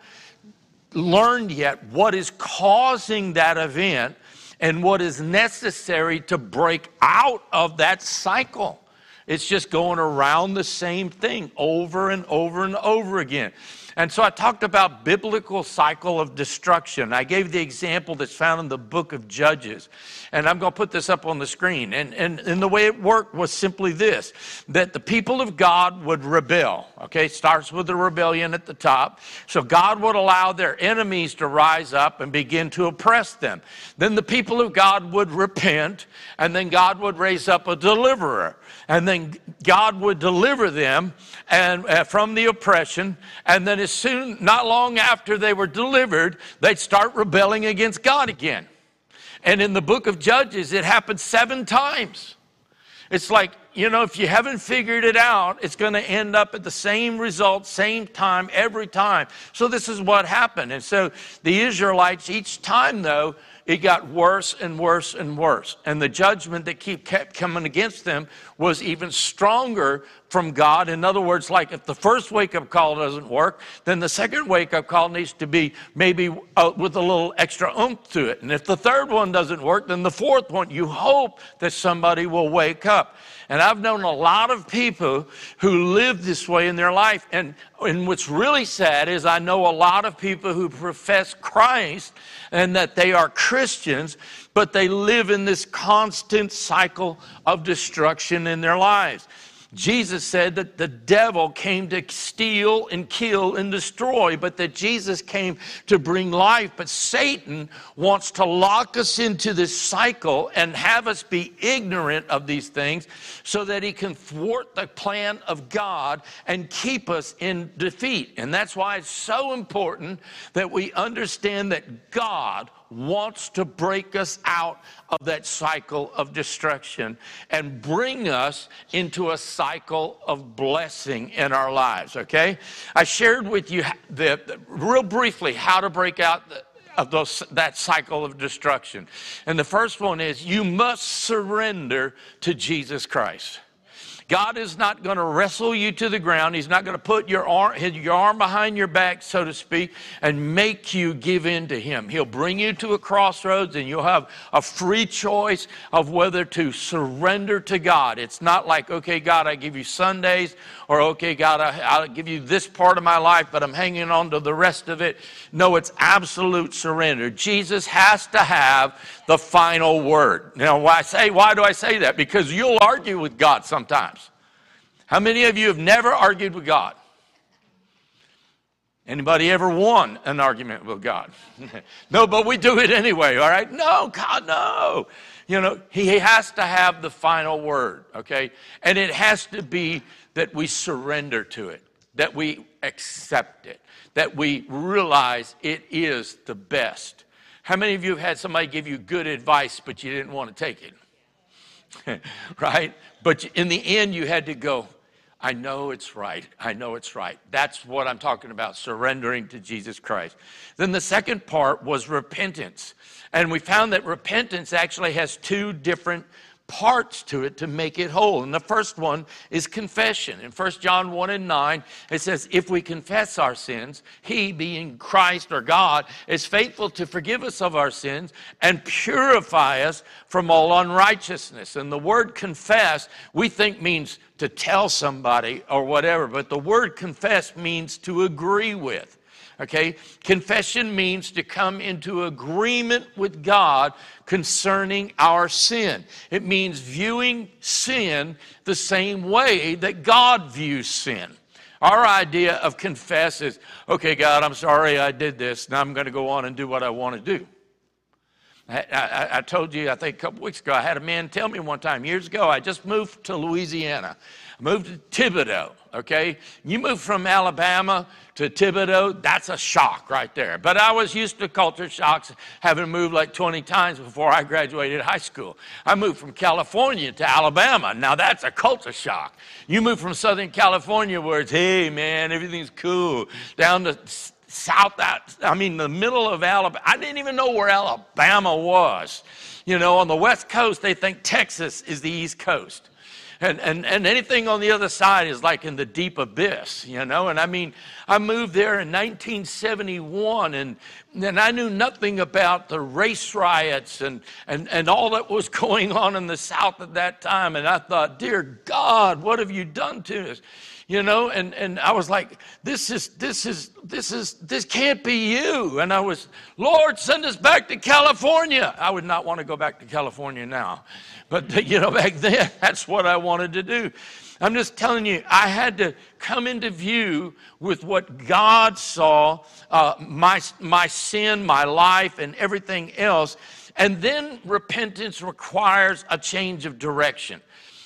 learned yet what is causing that event and what is necessary to break out of that cycle. It's just going around the same thing over and over and over again. And so I talked about biblical cycle of destruction. I gave the example that's found in the book of Judges. And I'm going to put this up on the screen. And, and, and the way it worked was simply this, that the people of God would rebel. Okay, it starts with the rebellion at the top. So God would allow their enemies to rise up and begin to oppress them. Then the people of God would repent, and then God would raise up a deliverer. And then God would deliver them and uh, from the oppression, and then as soon, not long after they were delivered, they'd start rebelling against God again. And in the book of Judges, it happened seven times. It's like, you know, if you haven't figured it out, it's going to end up at the same result, same time, every time. So this is what happened. And so the Israelites, each time, though, it got worse and worse and worse. And the judgment that keep kept coming against them was even stronger from God. In other words, like if the first wake-up call doesn't work, then the second wake-up call needs to be maybe with a little extra oomph to it. And if the third one doesn't work, then the fourth one, you hope that somebody will wake up. And I've known a lot of people who live this way in their life. And, and what's really sad is I know a lot of people who profess Christ and that they are Christians, but they live in this constant cycle of destruction in their lives. Jesus said that the devil came to steal and kill and destroy, but that Jesus came to bring life. But Satan wants to lock us into this cycle and have us be ignorant of these things so that he can thwart the plan of God and keep us in defeat. And that's why it's so important that we understand that God wants to break us out of that cycle of destruction and bring us into a cycle of blessing in our lives, okay? I shared with you the, the, real briefly how to break out the, of those, that cycle of destruction. And the first one is you must surrender to Jesus Christ. God is not going to wrestle you to the ground. He's not going to put your arm, your arm behind your back, so to speak, and make you give in to him. He'll bring you to a crossroads, and you'll have a free choice of whether to surrender to God. It's not like, okay, God, I give you Sundays, or okay, God, I, I'll give you this part of my life, but I'm hanging on to the rest of it. No, it's absolute surrender. Jesus has to have the final word. Now, why I say, why do I say that? Because you'll argue with God sometimes. How many of you have never argued with God? Anybody ever won an argument with God? No, but we do it anyway, all right? No, God, no. You know, he has to have the final word, okay? And it has to be that we surrender to it, that we accept it, that we realize it is the best. How many of you have had somebody give you good advice, but you didn't want to take it? Right? But in the end, you had to go, I know it's right. I know it's right. That's what I'm talking about, surrendering to Jesus Christ. Then the second part was repentance. And we found that repentance actually has two different parts to it to make it whole. And the first one is confession. In First John one and nine, it says, if we confess our sins, he, being Christ or God, is faithful to forgive us of our sins and purify us from all unrighteousness. And the word confess, we think means to tell somebody or whatever, but the word confess means to agree with. Okay? Confession means to come into agreement with God concerning our sin. It means viewing sin the same way that God views sin. Our idea of confess is, okay, God, I'm sorry I did this. Now I'm going to go on and do what I want to do. I, I, I told you, I think a couple weeks ago, I had a man tell me one time, years ago, I just moved to Louisiana. I moved to Thibodaux, okay? You move from Alabama to Thibodaux, that's a shock right there. But I was used to culture shocks, having moved like twenty times before I graduated high school. I moved from California to Alabama. Now, that's a culture shock. You move from Southern California where it's, hey, man, everything's cool, down to South, I mean, the middle of Alabama. I didn't even know where Alabama was. You know, on the West Coast, they think Texas is the East Coast. And, and, and anything on the other side is like in the deep abyss, you know. And I mean, I moved there in nineteen seventy-one, and, and I knew nothing about the race riots and, and, and all that was going on in the South at that time. And I thought, dear God, what have you done to us? You know, and, and I was like, this is, this is, this is, this can't be you. And I was, Lord, send us back to California. I would not want to go back to California now. But, you know, back then, that's what I wanted to do. I'm just telling you, I had to come into view with what God saw, uh, my, my sin, my life, and everything else. And then repentance requires a change of direction.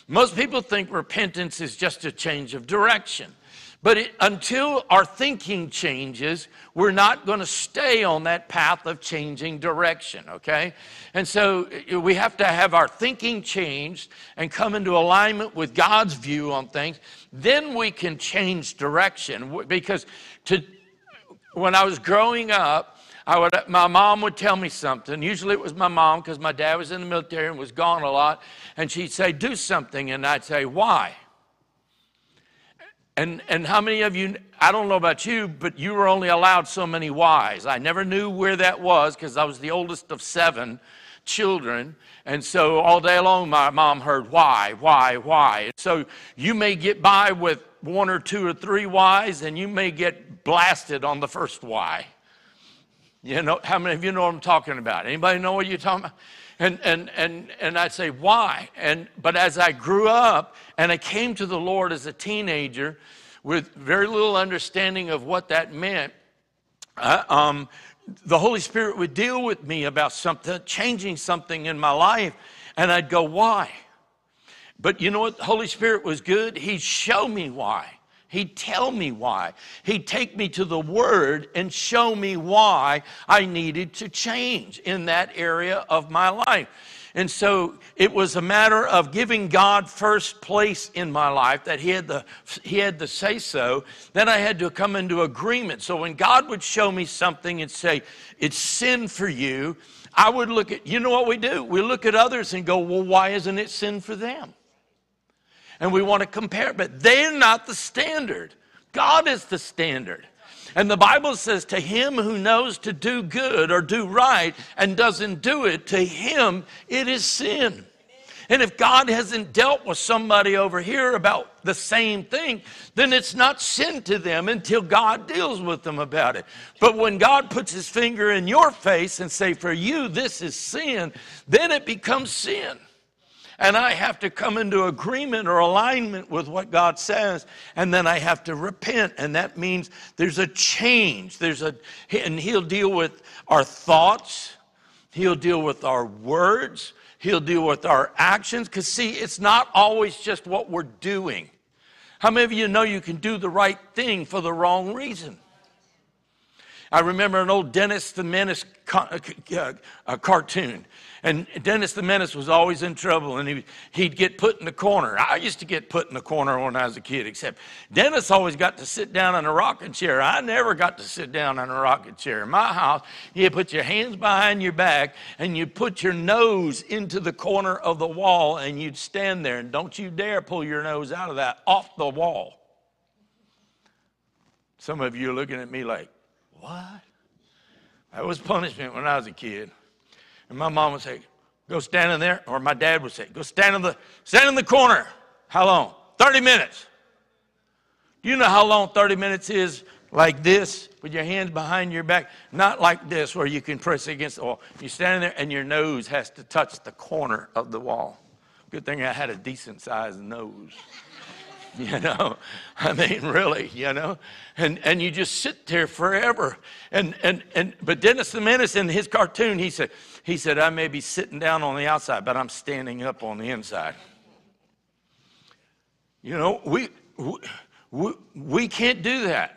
Most people think repentance is just a change of direction. But it, until our thinking changes, we're not going to stay on that path of changing direction, okay? And so we have to have our thinking changed and come into alignment with God's view on things. Then we can change direction. Because to, when I was growing up, I would, my mom would tell me something. Usually it was my mom because my dad was in the military and was gone a lot. And she'd say, do something. And I'd say, why? And, and how many of you, I don't know about you, but you were only allowed so many whys. I never knew where that was because I was the oldest of seven children. And so all day long, my mom heard why, why, why. So you may get by with one or two or three whys, and you may get blasted on the first why. You know, how many of you know what I'm talking about? Anybody know what you're talking about? And and and and I'd say, why? And but as I grew up and I came to the Lord as a teenager with very little understanding of what that meant, I, um, the Holy Spirit would deal with me about something, changing something in my life, and I'd go, why? But you know what? The Holy Spirit was good. He'd show me why. He'd tell me why. He'd take me to the Word and show me why I needed to change in that area of my life. And so it was a matter of giving God first place in my life, that he had the, he had the say-so. Then I had to come into agreement. So when God would show me something and say, it's sin for you, I would look at, you know what we do? We look at others and go, well, why isn't it sin for them? And we want to compare, but they're not the standard. God is the standard. And the Bible says, to him who knows to do good or do right and doesn't do it, to him it is sin. And if God hasn't dealt with somebody over here about the same thing, then it's not sin to them until God deals with them about it. But when God puts his finger in your face and say, for you, this is sin, then it becomes sin. And I have to come into agreement or alignment with what God says, and then I have to repent. And that means there's a change. There's a, and he'll deal with our thoughts. He'll deal with our words. He'll deal with our actions. Because, see, it's not always just what we're doing. How many of you know you can do the right thing for the wrong reason? I remember an old Dennis the Menace cartoon. And Dennis the Menace was always in trouble, and he, he'd get put in the corner. I used to get put in the corner when I was a kid, except Dennis always got to sit down in a rocking chair. I never got to sit down in a rocking chair. In my house, you put your hands behind your back, and you put your nose into the corner of the wall, and you'd stand there, and don't you dare pull your nose out of that, off the wall. Some of you are looking at me like, what? That was punishment when I was a kid. And my mom would say, go stand in there. Or my dad would say, go stand in the, stand in the corner. How long? thirty minutes. Do you know how long thirty minutes is like this with your hands behind your back, not like this where you can press against the wall. You're standing there and your nose has to touch the corner of the wall. Good thing I had a decent sized nose. You know, I mean, really, you know, and, and you just sit there forever. And, and, and, but Dennis the Menace in his cartoon, he said, he said, I may be sitting down on the outside, but I'm standing up on the inside. You know, we, we, we can't do that.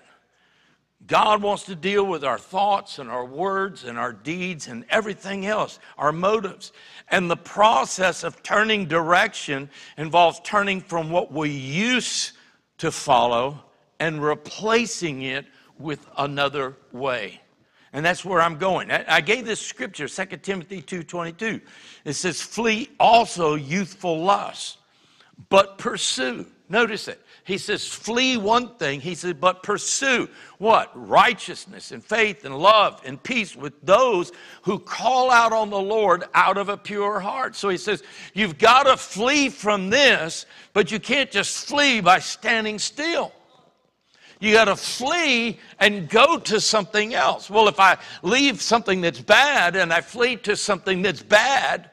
God wants to deal with our thoughts and our words and our deeds and everything else, our motives. And the process of turning direction involves turning from what we used to follow and replacing it with another way. And that's where I'm going. I gave this scripture, Second Timothy two twenty-two. It says, flee also youthful lusts, but pursue. Notice it. He says, flee one thing. He said, but pursue what? Righteousness and faith and love and peace with those who call out on the Lord out of a pure heart. So he says, you've got to flee from this, but you can't just flee by standing still. You got to flee and go to something else. Well, if I leave something that's bad and I flee to something that's bad,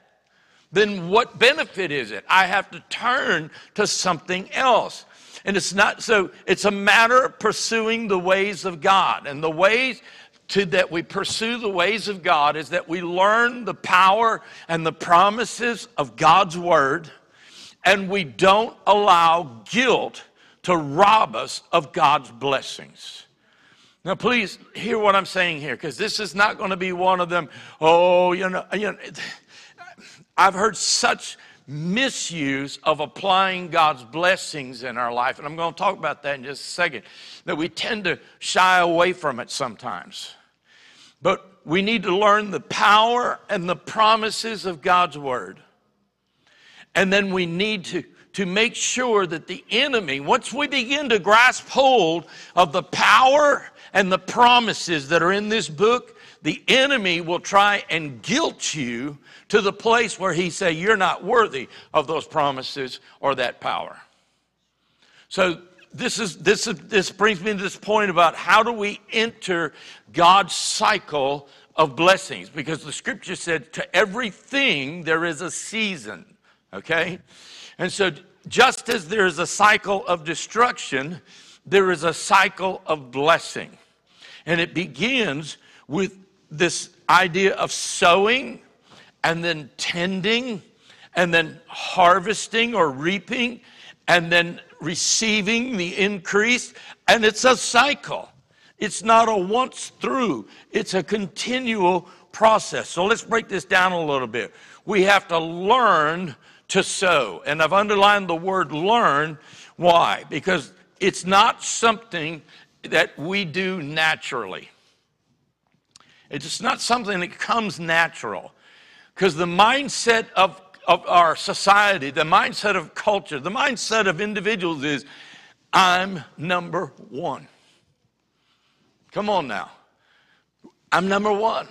then what benefit is it? I have to turn to something else. And it's not, so it's a matter of pursuing the ways of God. And the ways to that we pursue the ways of God is that we learn the power and the promises of God's word, and we don't allow guilt to rob us of God's blessings. Now, please hear what I'm saying here, because this is not going to be one of them, oh, you know, you know, I've heard such misuse of applying God's blessings in our life. And I'm going to talk about that in just a second. That we tend to shy away from it sometimes. But we need to learn the power and the promises of God's word. And then we need to, to make sure that the enemy, once we begin to grasp hold of the power and the promises that are in this book, the enemy will try and guilt you to the place where he say, you're not worthy of those promises or that power. So this is this is, this brings me to this point about how do we enter God's cycle of blessings? Because the scripture said to everything there is a season, okay? And so just as there is a cycle of destruction, there is a cycle of blessing. And it begins with this idea of sowing and then tending and then harvesting or reaping and then receiving the increase. And it's a cycle. It's not a once through. It's a continual process. So let's break this down a little bit. We have to learn to sow. And I've underlined the word learn. Why? Because it's not something that we do naturally. It's not something that comes natural, because the mindset of, of our society, the mindset of culture, the mindset of individuals is, I'm number one. Come on now. I'm number one.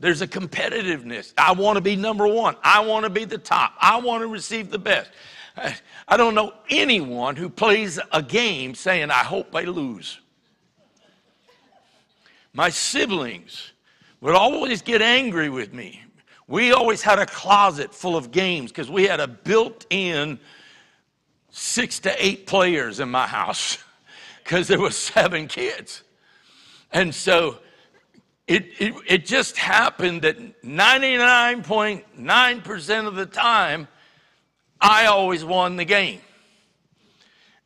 There's a competitiveness. I want to be number one. I want to be the top. I want to receive the best. I, I don't know anyone who plays a game saying, I hope I lose. My siblings would always get angry with me. We always had a closet full of games because we had a built-in six to eight players in my house because there were seven kids. And so it, it, it just happened that ninety-nine point nine percent of the time, I always won the game.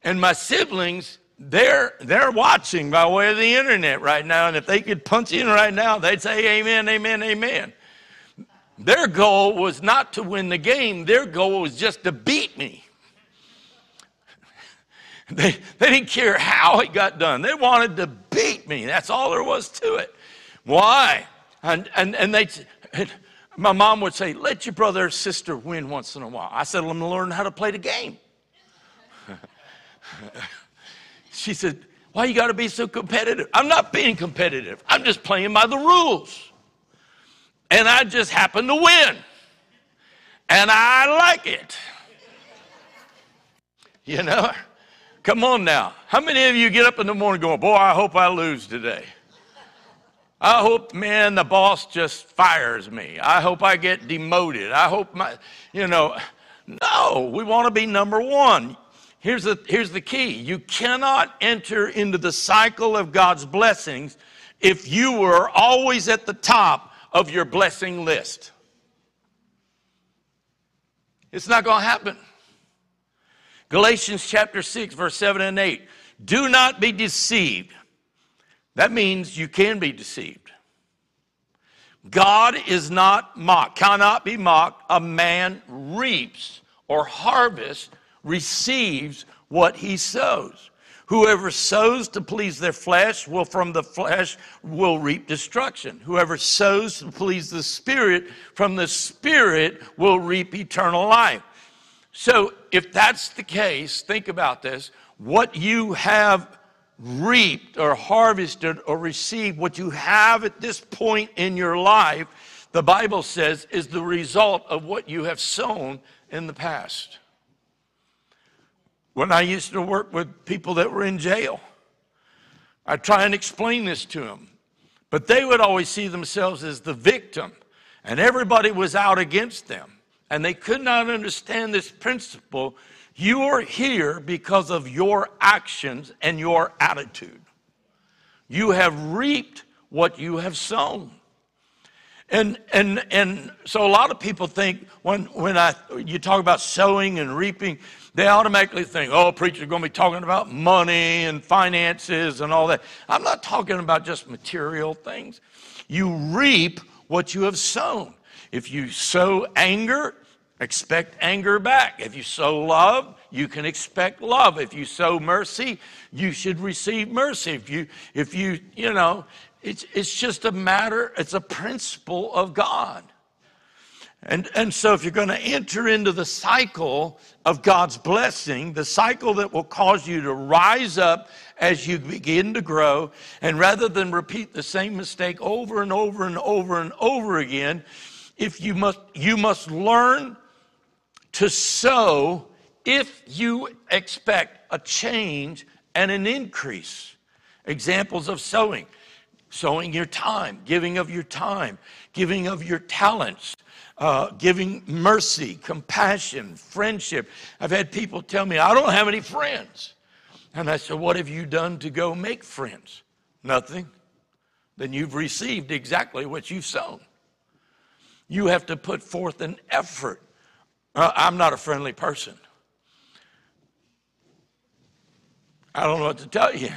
And my siblings, They're, they're watching by way of the internet right now, and if they could punch in right now, they'd say amen, amen, amen. Their goal was not to win the game. Their goal was just to beat me. They, they didn't care how it got done. They wanted to beat me. That's all there was to it. Why? And, and, and they, my mom would say, let your brother or sister win once in a while. I said, well, I'm going to learn how to play the game. She said, why you got to be so competitive? I'm not being competitive. I'm just playing by the rules. And I just happen to win. And I like it. You know? Come on now. How many of you get up in the morning going, boy, I hope I lose today. I hope, man, the boss just fires me. I hope I get demoted. I hope my, you know, no, we want to be number one. Here's the, here's the key. You cannot enter into the cycle of God's blessings if you were always at the top of your blessing list. It's not going to happen. Galatians chapter six, verse seven and eight. Do not be deceived. That means you can be deceived. God is not mocked, cannot be mocked. A man reaps or harvests, receives what he sows. Whoever sows to please their flesh will from the flesh will reap destruction. Whoever sows to please the Spirit from the Spirit will reap eternal life. So if that's the case, think about this. What you have reaped or harvested or received, what you have at this point in your life, the Bible says is the result of what you have sown in the past. When I used to work with people that were in jail, I'd try and explain this to them, but they would always see themselves as the victim, and everybody was out against them, and they could not understand this principle. You are here because of your actions and your attitude. You have reaped what you have sown. And and and so a lot of people think when when I you talk about sowing and reaping, they automatically think, oh, preacher's going to be talking about money and finances and all that. I'm not talking about just material things. You reap what you have sown. If you sow anger, expect anger back. If you sow love, you can expect love. If you sow mercy, you should receive mercy. If you, if you, you know, it's it's just a matter, it's a principle of God. And, and so if you're going to enter into the cycle of God's blessing, the cycle that will cause you to rise up as you begin to grow, and rather than repeat the same mistake over and over and over and over again, if you must, you must learn to sow if you expect a change and an increase. Examples of sowing. Sowing your time, giving of your time, giving of your talents, Uh, giving mercy, compassion, friendship. I've had people tell me, I don't have any friends. And I said, what have you done to go make friends? Nothing. Then you've received exactly what you've sown. You have to put forth an effort. Uh, I'm not a friendly person. I don't know what to tell you.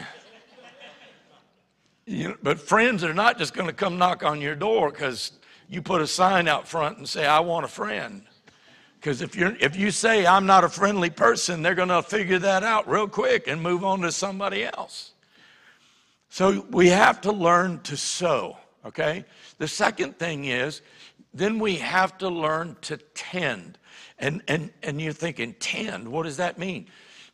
you know, but friends are not just going to come knock on your door because you put a sign out front and say, I want a friend. Because if you're, if you say, I'm not a friendly person, they're going to figure that out real quick and move on to somebody else. So we have to learn to sow, okay? The second thing is, then we have to learn to tend. And, and, and you're thinking, tend, what does that mean?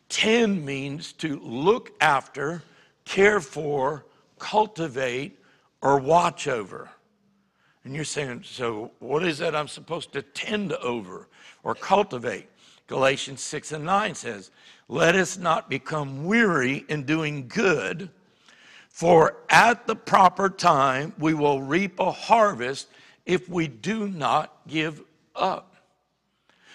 Tend means to look after, care for, cultivate, or watch over. And you're saying, so what is that I'm supposed to tend over or cultivate? Galatians six and nine says, let us not become weary in doing good, for at the proper time we will reap a harvest if we do not give up.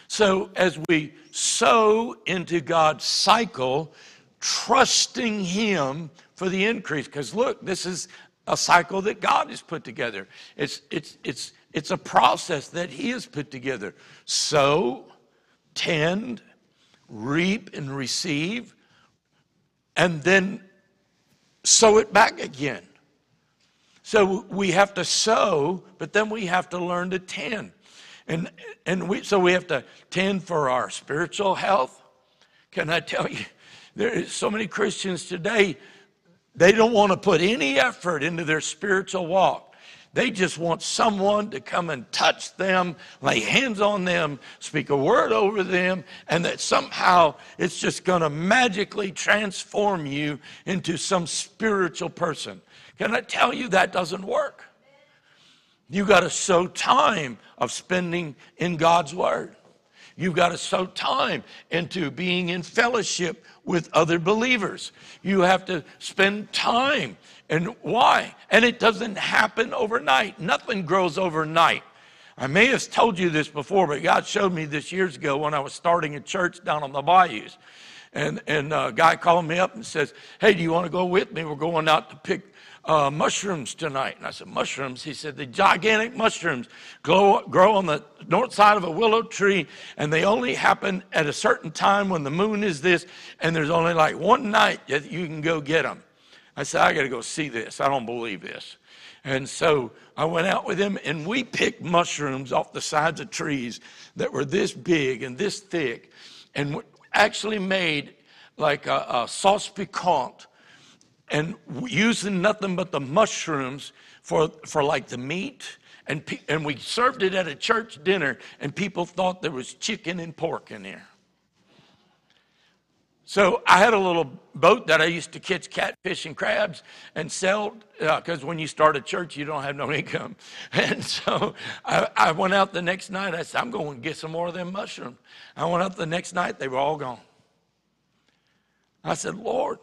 So as we sow into God's cycle, trusting Him for the increase, because look, this is a cycle that God has put together. It's, it's, it's, it's a process that He has put together. Sow, tend, reap, and receive, and then sow it back again. So we have to sow, but then we have to learn to tend. And, and we, so we have to tend for our spiritual health. Can I tell you, there is so many Christians today, they don't want to put any effort into their spiritual walk. They just want someone to come and touch them, lay hands on them, speak a word over them, and that somehow it's just going to magically transform you into some spiritual person. Can I tell you that doesn't work? You got to sow time of spending in God's word. You've got to sow time into being in fellowship with other believers. You have to spend time. And why? And it doesn't happen overnight. Nothing grows overnight. I may have told you this before, but God showed me this years ago when I was starting a church down on the bayous. And, and a guy called me up and says, hey, do you want to go with me? We're going out to pick uh, mushrooms tonight. And I said, mushrooms? He said, the gigantic mushrooms grow, grow on the north side of a willow tree, and they only happen at a certain time when the moon is this, and there's only like one night that you can go get them. I said, I got to go see this. I don't believe this. And so I went out with him, and we picked mushrooms off the sides of trees that were this big and this thick, and actually made like a, a sauce piquante, and using nothing but the mushrooms for, for like the meat. And, pe- and we served it at a church dinner, and people thought there was chicken and pork in there. So I had a little boat that I used to catch catfish and crabs and sell, because uh, when you start a church, you don't have no income. And so I, I went out the next night. I said, I'm going to get some more of them mushrooms. I went out the next night. They were all gone. I said, Lord,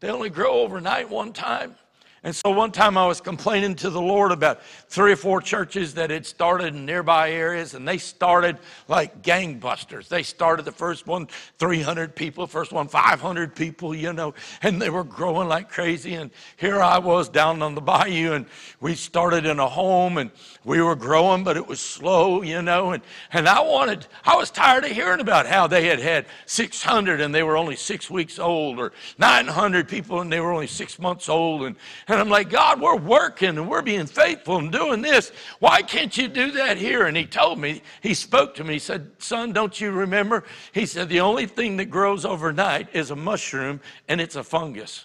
they only grow overnight one time. And so one time I was complaining to the Lord about three or four churches that had started in nearby areas, and they started like gangbusters. They started the first one, three hundred people, first one, five hundred people, you know, and they were growing like crazy. And here I was down on the bayou, and we started in a home, and we were growing, but it was slow, you know, and, and I wanted, I was tired of hearing about how they had had six hundred and they were only six weeks old, or nine hundred people and they were only six months old, and And I'm like, God, we're working and we're being faithful and doing this. Why can't you do that here? And he told me, he spoke to me, he said, son, don't you remember? He said, the only thing that grows overnight is a mushroom, and it's a fungus.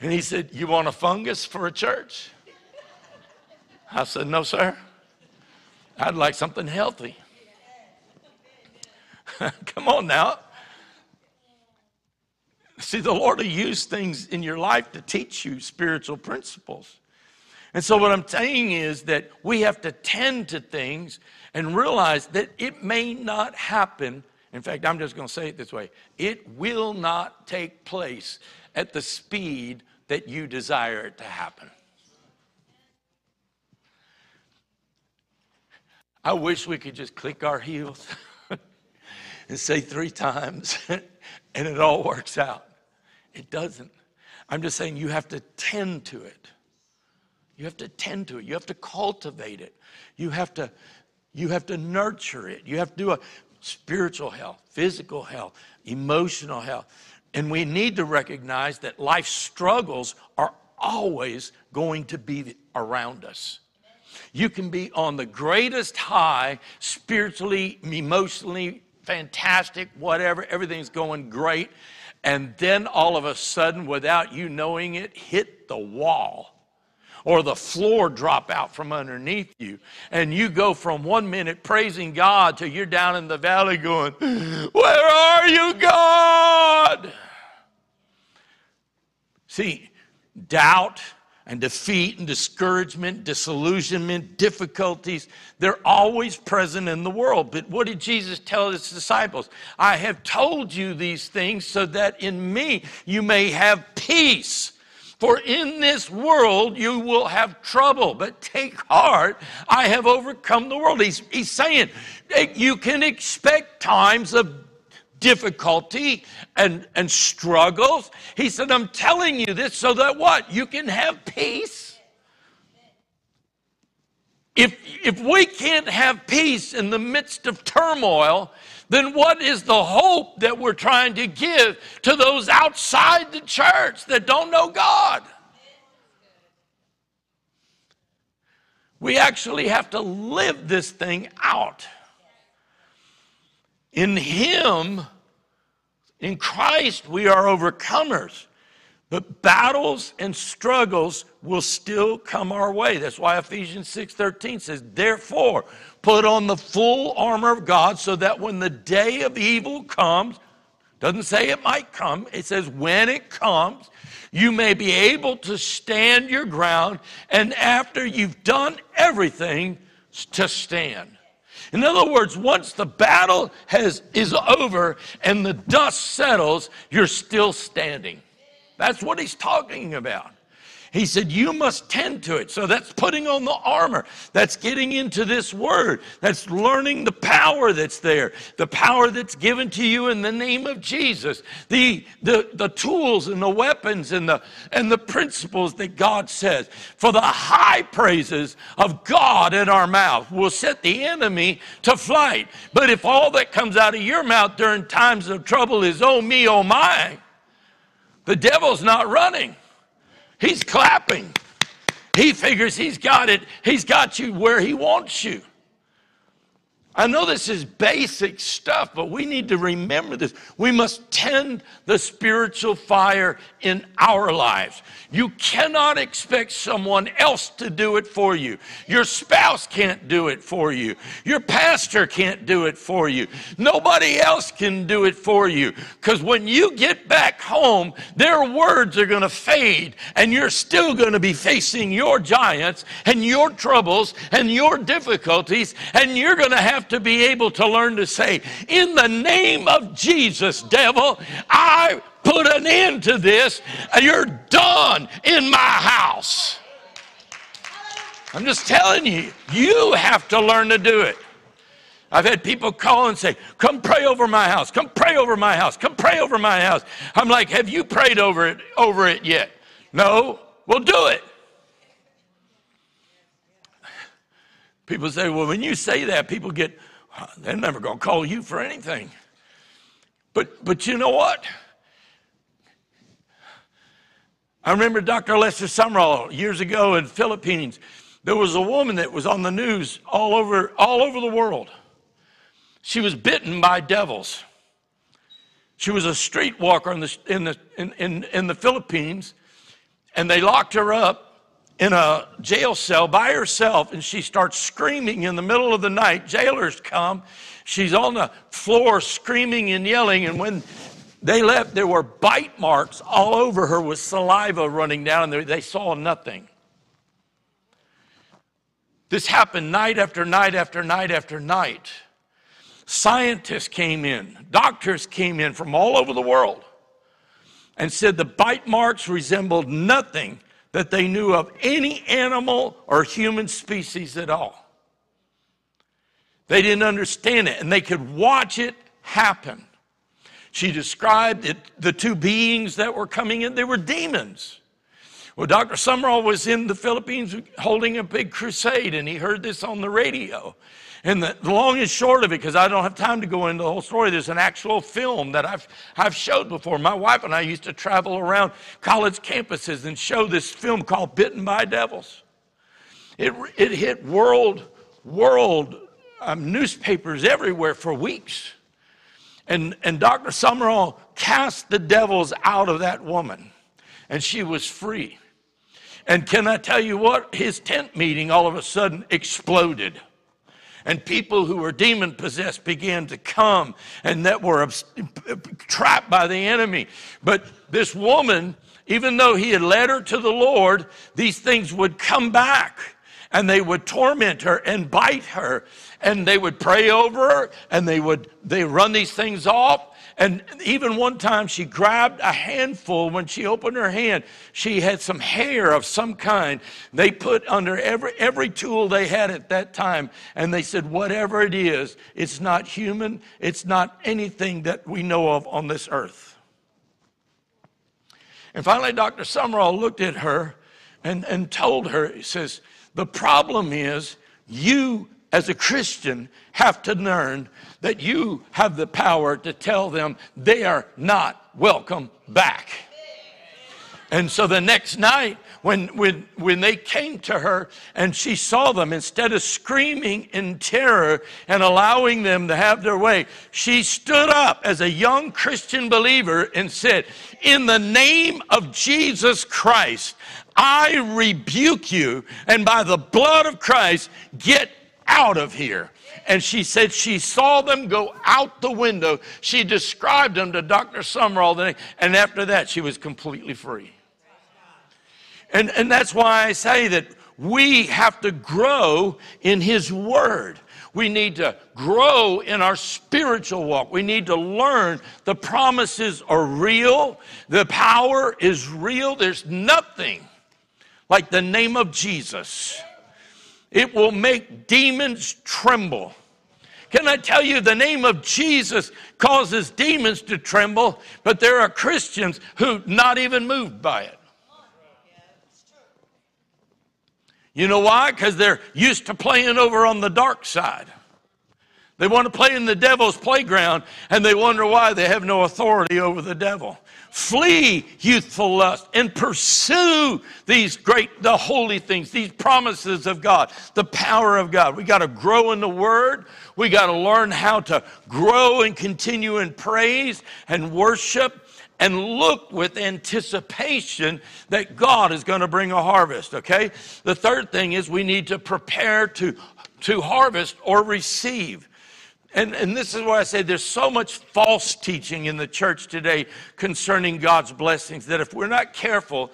And he said, you want a fungus for a church? I said, no, sir. I'd like something healthy. Come on now. See, the Lord will use things in your life to teach you spiritual principles. And so what I'm saying is that we have to tend to things and realize that it may not happen. In fact, I'm just going to say it this way. It will not take place at the speed that you desire it to happen. I wish we could just click our heels and say three times and it all works out. It doesn't. I'm just saying you have to tend to it. You have to tend to it. You have to cultivate it. You have to, you have to nurture it. You have to do a spiritual health, physical health, emotional health. And we need to recognize that life struggles are always going to be around us. You can be on the greatest high spiritually, emotionally, fantastic, whatever, everything's going great. And then all of a sudden, without you knowing it, hit the wall or the floor drop out from underneath you. And you go from one minute praising God till you're down in the valley going, where are you, God? See, doubt and defeat and discouragement, disillusionment, difficulties, they're always present in the world. But what did Jesus tell his disciples? I have told you these things so that in me you may have peace. For in this world you will have trouble. But take heart, I have overcome the world. He's, he's saying you can expect times of difficulty and, and struggles. He said, I'm telling you this so that what? You can have peace. If, if we can't have peace in the midst of turmoil, then what is the hope that we're trying to give to those outside the church that don't know God? We actually have to live this thing out. In Him, in Christ, we are overcomers. But battles and struggles will still come our way. That's why Ephesians six thirteen says, therefore, put on the full armor of God so that when the day of evil comes, doesn't say it might come, it says when it comes, you may be able to stand your ground, and after you've done everything, to stand. In other words, once the battle has is over and the dust settles, you're still standing. That's what he's talking about. He said, you must tend to it. So that's putting on the armor. That's getting into this word. That's learning the power that's there, the power that's given to you in the name of Jesus, the, the, the tools and the weapons and the, and the principles that God says. For the high praises of God in our mouth will set the enemy to flight. But if all that comes out of your mouth during times of trouble is, oh me, oh my, the devil's not running. He's clapping. He figures he's got it. He's got you where he wants you. I know this is basic stuff, but we need to remember this. We must tend the spiritual fire in our lives. You cannot expect someone else to do it for you. Your spouse can't do it for you. Your pastor can't do it for you. Nobody else can do it for you. Because when you get back home, their words are going to fade, and you're still going to be facing your giants and your troubles and your difficulties, and you're going to have to be able to learn to say, in the name of Jesus, devil, I put an end to this. You're done in my house. I'm just telling you, you have to learn to do it. I've had people call and say, come pray over my house. Come pray over my house. Come pray over my house. I'm like, have you prayed over it, over it yet? No, we'll do it. People say, well, when you say that, people get, they're never going to call you for anything. But, but you know what? I remember Doctor Lester Sumrall years ago in the Philippines. There was a woman that was on the news all over, all over the world. She was bitten by devils. She was a street walker in the, in the, in, in, in the Philippines, and they locked her up in a jail cell by herself, and she starts screaming in the middle of the night. Jailers come. She's on the floor screaming and yelling, and when they left, there were bite marks all over her with saliva running down, and they saw nothing. This happened night after night after night after night. Scientists came in. Doctors came in from all over the world and said the bite marks resembled nothing that they knew of any animal or human species at all. They didn't understand it, and they could watch it happen. She described it, the two beings that were coming in, they were demons. Well, Doctor Sumrall was in the Philippines holding a big crusade, and he heard this on the radio. And the long and short of it, because I don't have time to go into the whole story, there's an actual film that I've, I've showed before. My wife and I used to travel around college campuses and show this film called Bitten by Devils. It, it hit world, world um, newspapers everywhere for weeks. And, and Doctor Sumrall cast the devils out of that woman, and she was free. And can I tell you what? His tent meeting all of a sudden exploded. And people who were demon-possessed began to come and that were trapped by the enemy. But this woman, even though he had led her to the Lord, these things would come back and they would torment her and bite her. And they would pray over her and they would they run these things off. And even one time she grabbed a handful. When she opened her hand, she had some hair of some kind. They put under every, every tool they had at that time. And they said, whatever it is, it's not human. It's not anything that we know of on this earth. And finally, Doctor Sumrall looked at her and, and told her, he says, the problem is you as a Christian have to learn that you have the power to tell them they are not welcome back. And so the next night when, when, when they came to her and she saw them, instead of screaming in terror and allowing them to have their way, she stood up as a young Christian believer and said, in the name of Jesus Christ, I rebuke you, and by the blood of Christ, get out of here. And she said she saw them go out the window. She described them to Doctor Sumrall, and after that she was completely free. And, and that's why I say that we have to grow in His Word. We need to grow in our spiritual walk. We need to learn the promises are real. The power is real. There's nothing like the name of Jesus. It will make demons tremble. Can I tell you, the name of Jesus causes demons to tremble, but there are Christians who not even moved by it. You know why? Because they're used to playing over on the dark side. They want to play in the devil's playground, and they wonder why they have no authority over the devil. Flee youthful lust and pursue these great, the holy things, these promises of God, the power of God. We got to grow in the Word. We got to learn how to grow and continue in praise and worship and look with anticipation that God is going to bring a harvest, okay? The third thing is we need to prepare to, to harvest or receive. And, and this is why I say there's so much false teaching in the church today concerning God's blessings that if we're not careful,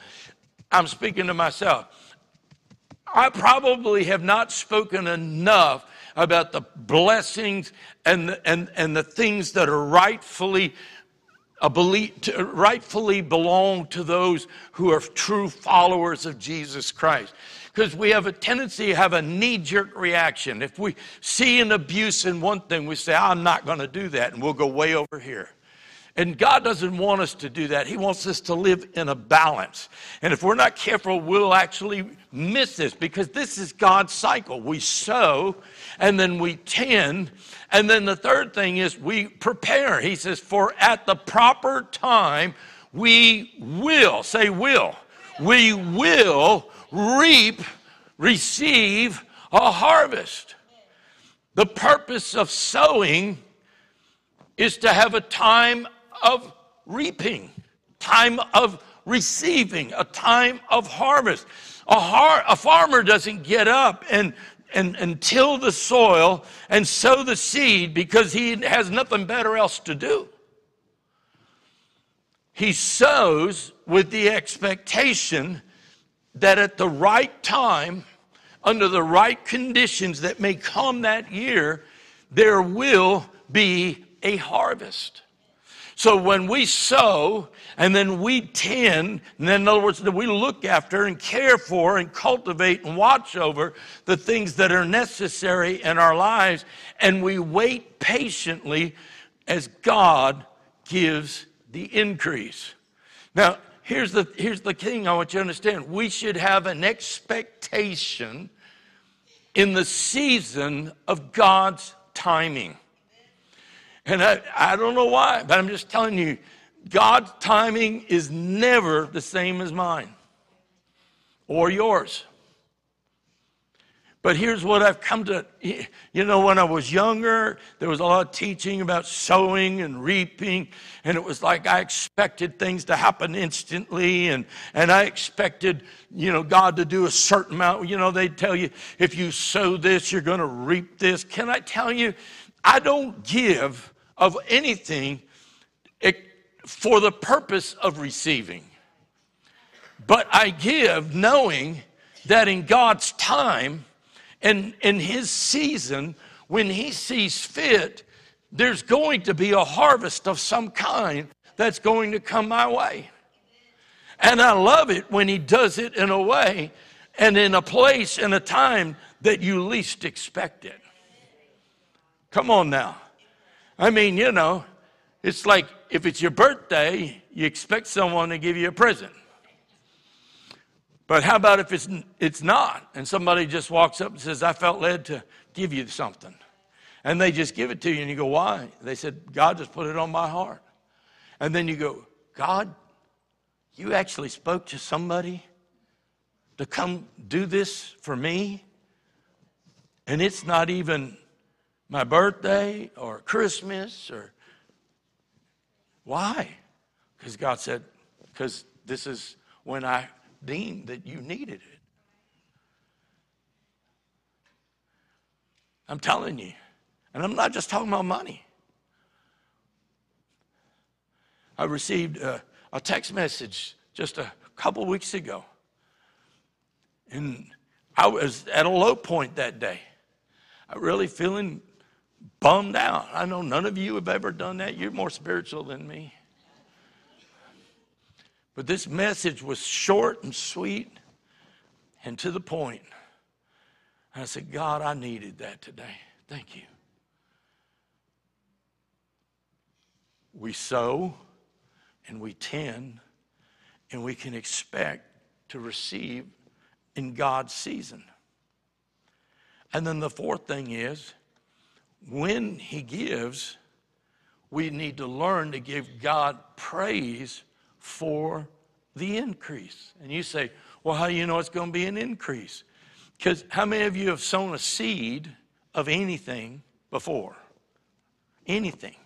I'm speaking to myself, I probably have not spoken enough about the blessings and the, and, and the things that are rightfully A belief, to rightfully belong to those who are true followers of Jesus Christ. Because we have a tendency to have a knee-jerk reaction. If we see an abuse in one thing, we say, I'm not going to do that, and we'll go way over here. And God doesn't want us to do that. He wants us to live in a balance. And if we're not careful, we'll actually miss this, because this is God's cycle. We sow, and then we tend, and then the third thing is we prepare. He says, for at the proper time, we will, say will, we will reap, receive a harvest. The purpose of sowing is to have a time of reaping, time of receiving, a time of harvest. A, har- a farmer doesn't get up and, and, and till the soil and sow the seed because he has nothing better else to do. He sows with the expectation that at the right time, under the right conditions that may come that year, there will be a harvest. So when we sow and then we tend, and then in other words, that we look after and care for and cultivate and watch over the things that are necessary in our lives, and we wait patiently as God gives the increase. Now, here's the, here's the thing I want you to understand. We should have an expectation in the season of God's timing. And I, I don't know why, but I'm just telling you, God's timing is never the same as mine or yours. But here's what I've come to, you know, when I was younger, there was a lot of teaching about sowing and reaping, and it was like I expected things to happen instantly, and, and I expected, you know, God to do a certain amount. You know, they tell you, if you sow this, you're going to reap this. Can I tell you, I don't give of anything for the purpose of receiving. But I give knowing that in God's time and in His season, when He sees fit, there's going to be a harvest of some kind that's going to come my way. And I love it when He does it in a way and in a place and a time that you least expect it. Come on now. I mean, you know, it's like if it's your birthday, you expect someone to give you a present. But how about if it's it's not, and somebody just walks up and says, I felt led to give you something. And they just give it to you, and you go, why? They said, God just put it on my heart. And then you go, God, you actually spoke to somebody to come do this for me? And it's not even my birthday or Christmas or why? Because God said, because this is when I deemed that you needed it. I'm telling you, and I'm not just talking about money. I received a, a text message just a couple weeks ago And I was at a low point that day. I really feeling bummed out. I know none of you have ever done that. You're more spiritual than me. But this message was short and sweet and to the point. And I said, God, I needed that today. Thank you. We sow and we tend and we can expect to receive in God's season. And then the fourth thing is, when he gives, we need to learn to give God praise for the increase. And you say, well, how do you know it's going to be an increase? Because how many of you have sown a seed of anything before? Anything.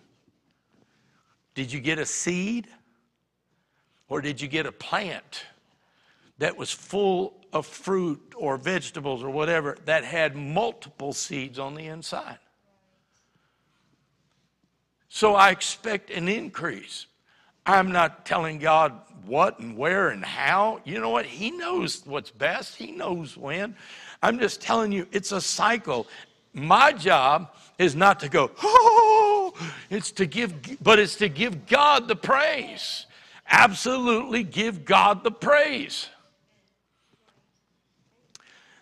Did you get a seed? Or did you get a plant that was full of fruit or vegetables or whatever that had multiple seeds on the inside? So I expect an increase. I'm not telling God what and where and how. You know what? He knows what's best. He knows when. I'm just telling you, it's a cycle. My job is not to go, oh, it's to give, but it's to give God the praise. Absolutely give God the praise.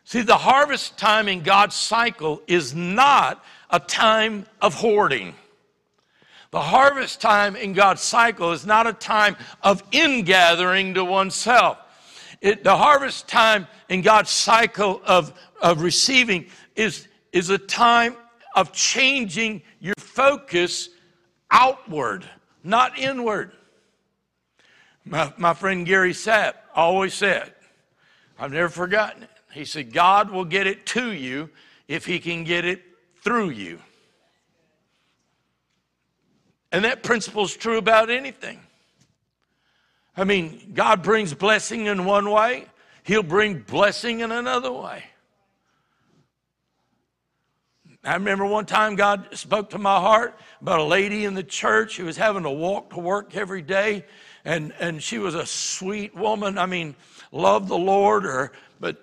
See, the harvest time in God's cycle is not a time of hoarding. The harvest time in God's cycle is not a time of ingathering to oneself. It, the harvest time in God's cycle of, of receiving is, is a time of changing your focus outward, not inward. My, my friend Gary Sapp always said, I've never forgotten it. He said, God will get it to you if he can get it through you. And that principle is true about anything. I mean, God brings blessing in one way. He'll bring blessing in another way. I remember one time God spoke to my heart about a lady in the church who was having to walk to work every day. And, and she was a sweet woman. I mean, loved the Lord, or, but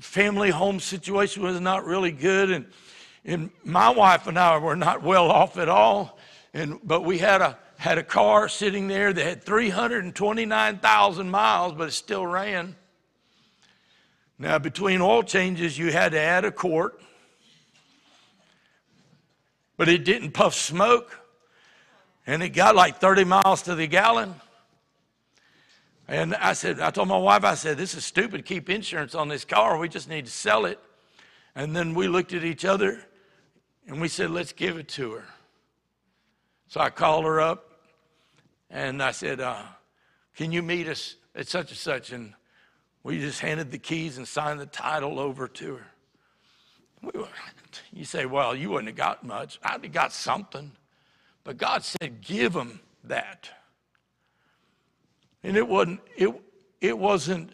family home situation was not really good. And, and my wife and I were not well off at all. And, but we had a, had a car sitting there that had three hundred twenty-nine thousand miles, but it still ran. Now, between oil changes, you had to add a quart. But it didn't puff smoke. And it got like thirty miles to the gallon. And I said, I told my wife, I said, this is stupid. Keep insurance on this car. We just need to sell it. And then we looked at each other and we said, let's give it to her. So I called her up, and I said, uh, can you meet us at such and such? And we just handed the keys and signed the title over to her. We were, you say, well, you wouldn't have got much. I'd have got something. But God said, give them that. And it wasn't, it, it wasn't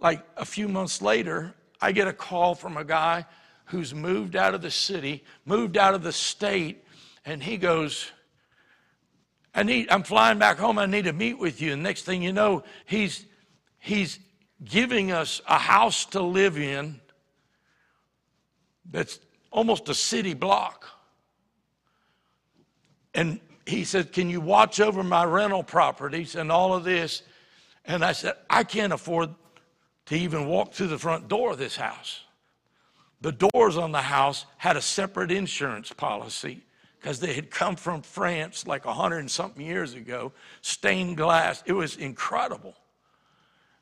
like a few months later, I get a call from a guy who's moved out of the city, moved out of the state, and he goes, I need, I'm flying back home. I need to meet with you. And next thing you know, he's, he's giving us a house to live in that's almost a city block. And he said, can you watch over my rental properties and all of this? And I said, I can't afford to even walk through the front door of this house. The doors on the house had a separate insurance policy, because they had come from France like a hundred and something years ago, stained glass. It was incredible.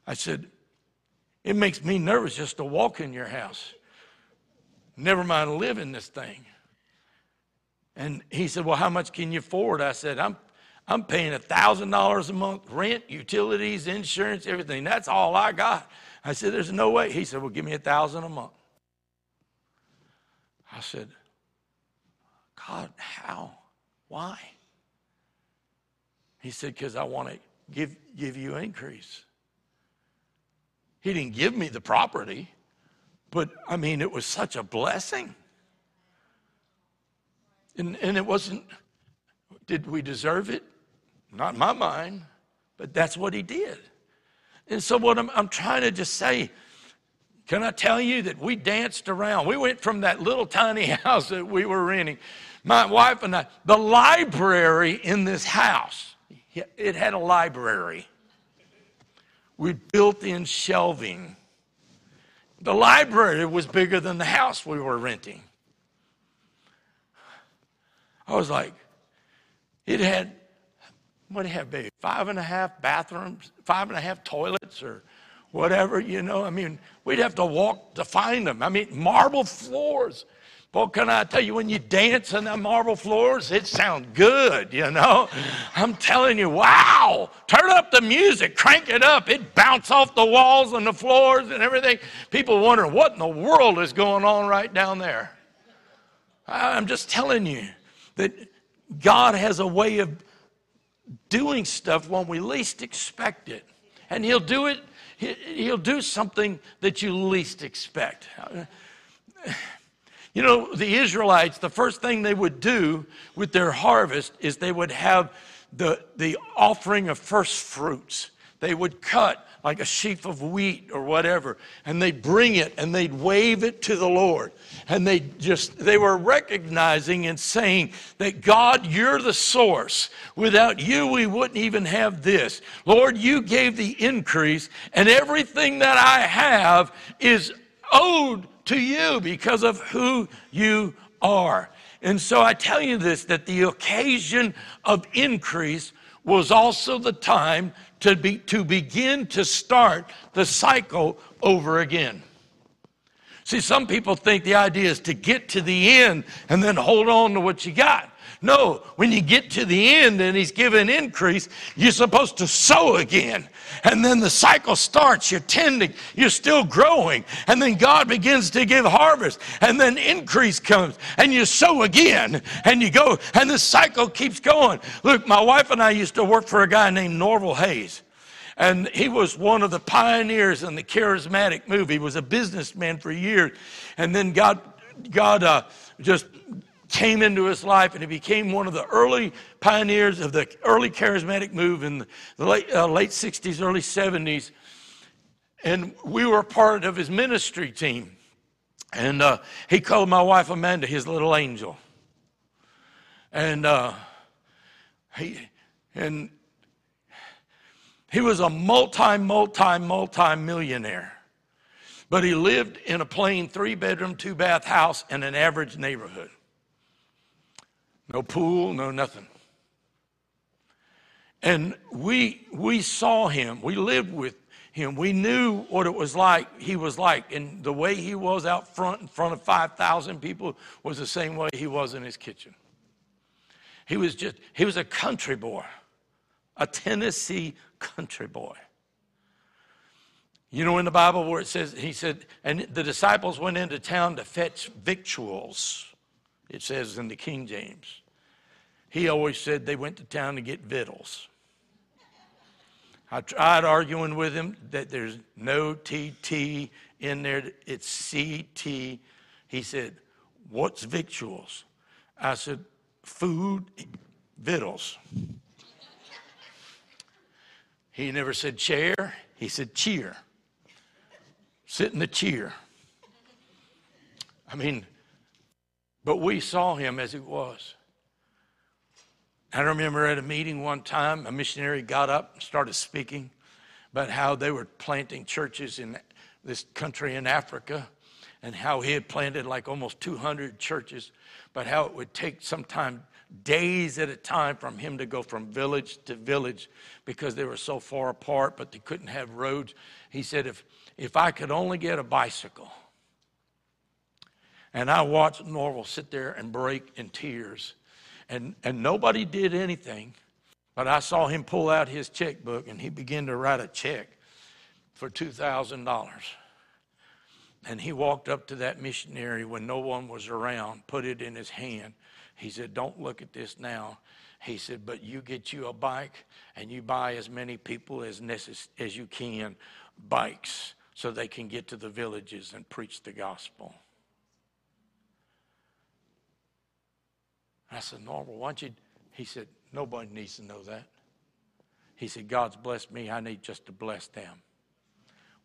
I said, it makes me nervous just to walk in your house. Never mind live in this thing. And he said, well, how much can you afford? I said, I'm, I'm paying one thousand dollars a month, rent, utilities, insurance, everything. That's all I got. I said, there's no way. He said, well, give me one thousand dollars a month. I said, God, how? Why? He said, because I want to give, give you an increase. He didn't give me the property, but, I mean, it was such a blessing. And, and it wasn't, did we deserve it? Not in my mind, but that's what he did. And so what I'm, I'm trying to just say, Can I tell you that we danced around? We went from that little tiny house that we were renting, my wife and I, the library in this house, it had a library. We built in shelving. The library was bigger than the house we were renting. I was like, it had, what did it have, baby? Five and a half bathrooms, five and a half toilets or whatever, you know. I mean, we'd have to walk to find them. I mean, marble floors. Boy, can I tell you, when you dance on the marble floors, it sounds good, you know. I'm telling you, wow, turn up the music, crank it up. It bounced off the walls and the floors and everything. People wonder, what in the world is going on right down there? I'm just telling you that God has a way of doing stuff when we least expect it. And he'll do it. He'll do something that you least expect. You know, the Israelites, the first thing they would do with their harvest is they would have the, the offering of first fruits. They would cut like a sheaf of wheat or whatever, and they'd bring it and they'd wave it to the Lord. And they just, they were recognizing and saying that, God, you're the source. Without you, we wouldn't even have this. Lord, you gave the increase, and everything that I have is owed to you because of who you are. And so I tell you this, that the occasion of increase was also the time to be, to begin to start the cycle over again. See, some people think the idea is to get to the end and then hold on to what you got. No, when you get to the end and he's given increase, you're supposed to sow again. And then the cycle starts. You're tending. You're still growing. And then God begins to give harvest. And then increase comes. And you sow again. And you go. And the cycle keeps going. Look, my wife and I used to work for a guy named Norval Hayes. And he was one of the pioneers in the charismatic movement. He was a businessman for years. And then God, God uh, just... came into his life, and he became one of the early pioneers of the early charismatic move in the late, uh, late sixties, early seventies. And we were part of his ministry team. And uh, he called my wife Amanda his little angel. And uh, he and he was a multi, multi, multi millionaire. But he lived in a plain three-bedroom, two-bath house in an average neighborhood. No pool, no nothing. And we we saw him. We lived with him. We knew what it was like. He was like, and the way he was out front in front of five thousand people was the same way he was in his kitchen. He was just, he was a country boy, a Tennessee country boy. You know, in the Bible where it says, he said, and the disciples went into town to fetch victuals. It says in the King James. He always said they went to town to get victuals. I tried arguing with him that there's no T T in there. It's C T. He said, what's victuals? I said, food, victuals. He never said chair. He said cheer. Sit in the cheer. I mean... But we saw him as he was. I remember at a meeting one time, a missionary got up and started speaking about how they were planting churches in this country in Africa, and how he had planted like almost two hundred churches, but how it would take sometimes days at a time from him to go from village to village because they were so far apart, but they couldn't have roads. He said, if, if I could only get a bicycle. And I watched Norval sit there and break in tears. And, and nobody did anything. But I saw him pull out his checkbook, and he began to write a check for two thousand dollars. And he walked up to that missionary when no one was around, put it in his hand. He said, don't look at this now. He said, but you get you a bike, and you buy as many people as, necess- as you can bikes so they can get to the villages and preach the gospel. I said, Norval, why don't you? He said, nobody needs to know that. He said, God's blessed me. I need just to bless them.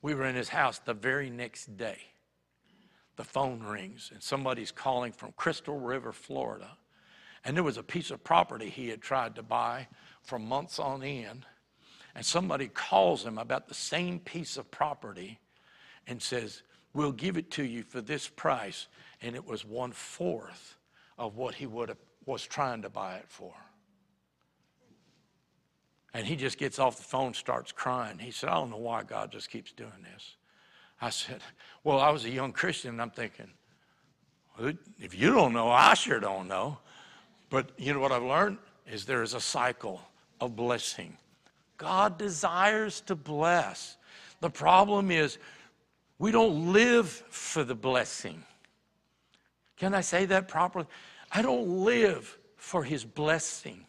We were in his house the very next day. The phone rings, and somebody's calling from Crystal River, Florida. And there was a piece of property he had tried to buy for months on end. And somebody calls him about the same piece of property and says, we'll give it to you for this price. And it was one-fourth of what he would have, was trying to buy it for. And he just gets off the phone, starts crying. He said, I don't know why God just keeps doing this. I said, well, I was a young Christian, and I'm thinking, if you don't know, I sure don't know. But you know what I've learned is there is a cycle of blessing. God desires to bless. The problem is we don't live for the blessing. Can I say that properly? I don't live for his blessing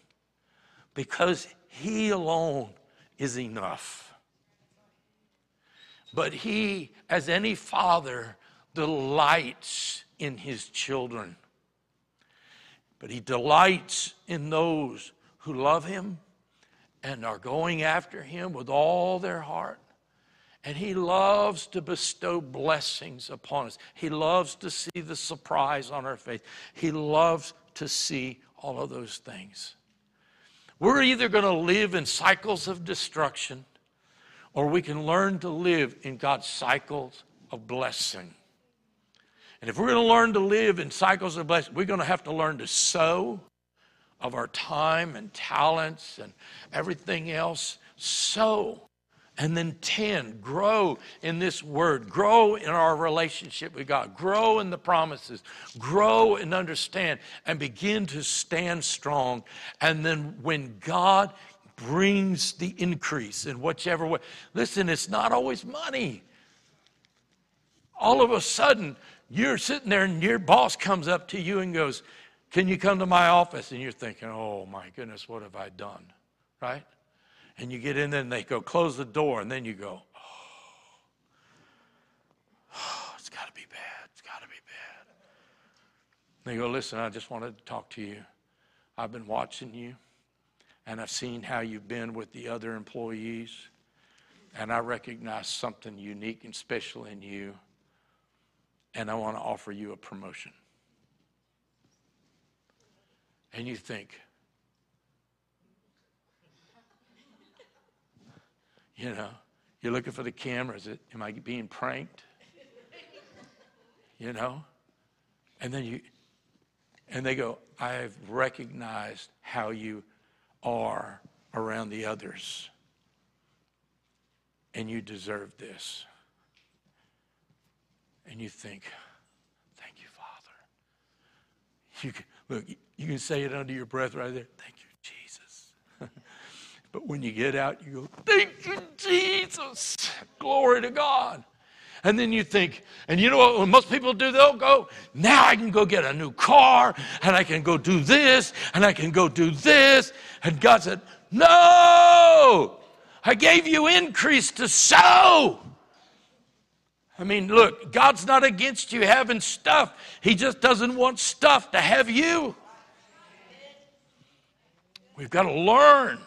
because he alone is enough. But he, as any father, delights in his children. But he delights in those who love him and are going after him with all their heart. And he loves to bestow blessings upon us. He loves to see the surprise on our face. He loves to see all of those things. We're either going to live in cycles of destruction, or we can learn to live in God's cycles of blessing. And if we're going to learn to live in cycles of blessing, we're going to have to learn to sow of our time and talents and everything else. Sow and then tend, grow in this word, grow in our relationship with God, grow in the promises, grow and understand, and begin to stand strong. And then when God brings the increase in whichever way. Listen, it's not always money. All of a sudden, you're sitting there and your boss comes up to you and goes, can you come to my office? And you're thinking, oh my goodness, what have I done, right? And you get in there and they go, close the door. And then you go, oh, oh it's got to be bad. It's got to be bad. And they go, listen, I just wanted to talk to you. I've been watching you. And I've seen how you've been with the other employees. And I recognize something unique and special in you. And I want to offer you a promotion. And you think, you know, you're looking for the camera. Is it, am I being pranked? You know? And then you, and they go, I've recognized how you are around the others, and you deserve this. And you think, thank you, Father. You can, look, you can say it under your breath right there, thank you, Jesus. But when you get out, you go, thank you, Jesus. Glory to God. And then you think, and you know what when most people do? They'll go, now I can go get a new car, and I can go do this, and I can go do this. And God said, no, I gave you increase to sow. I mean, look, God's not against you having stuff. He just doesn't want stuff to have you. We've got to learn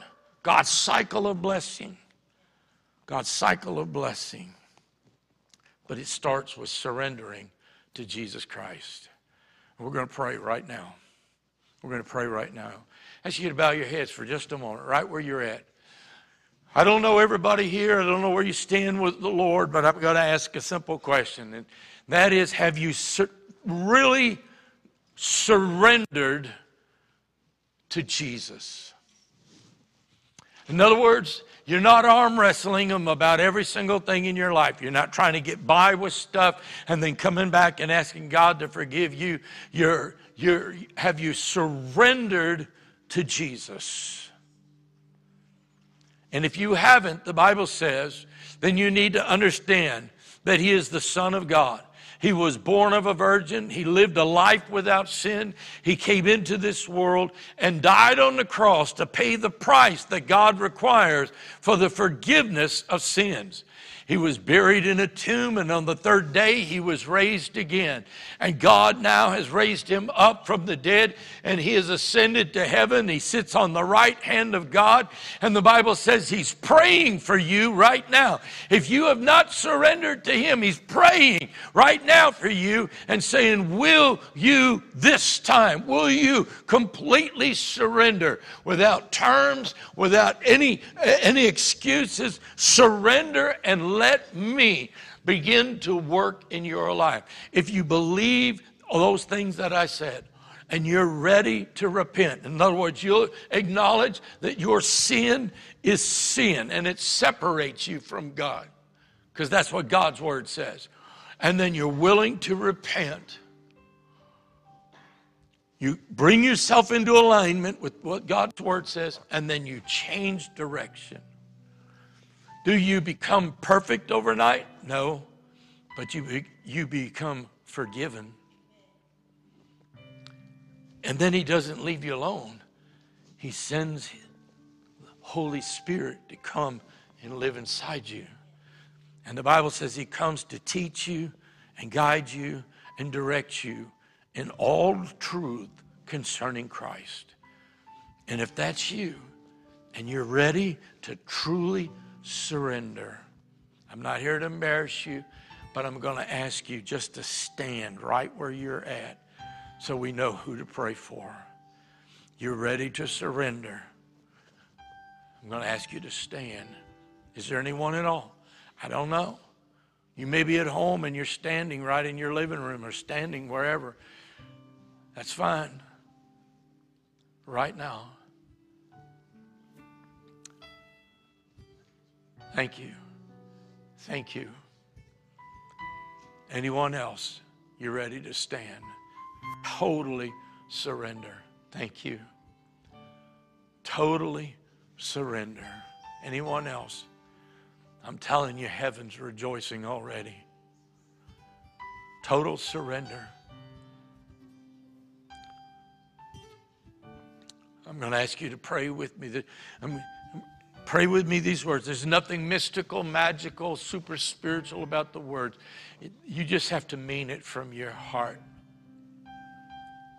God's cycle of blessing. God's cycle of blessing. But it starts with surrendering to Jesus Christ. We're going to pray right now. We're going to pray right now. I ask you to bow your heads for just a moment, right where you're at. I don't know everybody here. I don't know where you stand with the Lord, but I'm going to ask a simple question. And that is, have you sur- really surrendered to Jesus? In other words, you're not arm wrestling him about every single thing in your life. You're not trying to get by with stuff and then coming back and asking God to forgive you. You're, you're, have you surrendered to Jesus? And if you haven't, the Bible says, then you need to understand that he is the Son of God. He was born of a virgin. He lived a life without sin. He came into this world and died on the cross to pay the price that God requires for the forgiveness of sins. He was buried in a tomb, and on the third day he was raised again. And God now has raised him up from the dead, and he has ascended to heaven. He sits on the right hand of God, and the Bible says he's praying for you right now. If you have not surrendered to him, he's praying right now for you and saying, will you this time, will you completely surrender without terms, without any, any excuses? Surrender and let me begin to work in your life. If you believe those things that I said and you're ready to repent, in other words, you'll acknowledge that your sin is sin and it separates you from God, because that's what God's word says, and then you're willing to repent, you bring yourself into alignment with what God's word says, and then you change direction. Do you become perfect overnight? No, but you, be, you become forgiven. And then he doesn't leave you alone. He sends the Holy Spirit to come and live inside you. And the Bible says he comes to teach you and guide you and direct you in all truth concerning Christ. And if that's you and you're ready to truly surrender, I'm not here to embarrass you, but I'm going to ask you just to stand right where you're at so we know who to pray for. You're ready to surrender. I'm going to ask you to stand. Is there anyone at all? I don't know. You may be at home and you're standing right in your living room or standing wherever. That's fine. Right now. Thank you. Thank you. Anyone else? You're ready to stand. Totally surrender. Thank you. Totally surrender. Anyone else? I'm telling you, heaven's rejoicing already. Total surrender. I'm going to ask you to pray with me. That I'm Pray with me these words. There's nothing mystical, magical, super spiritual about the words. It, you just have to mean it from your heart.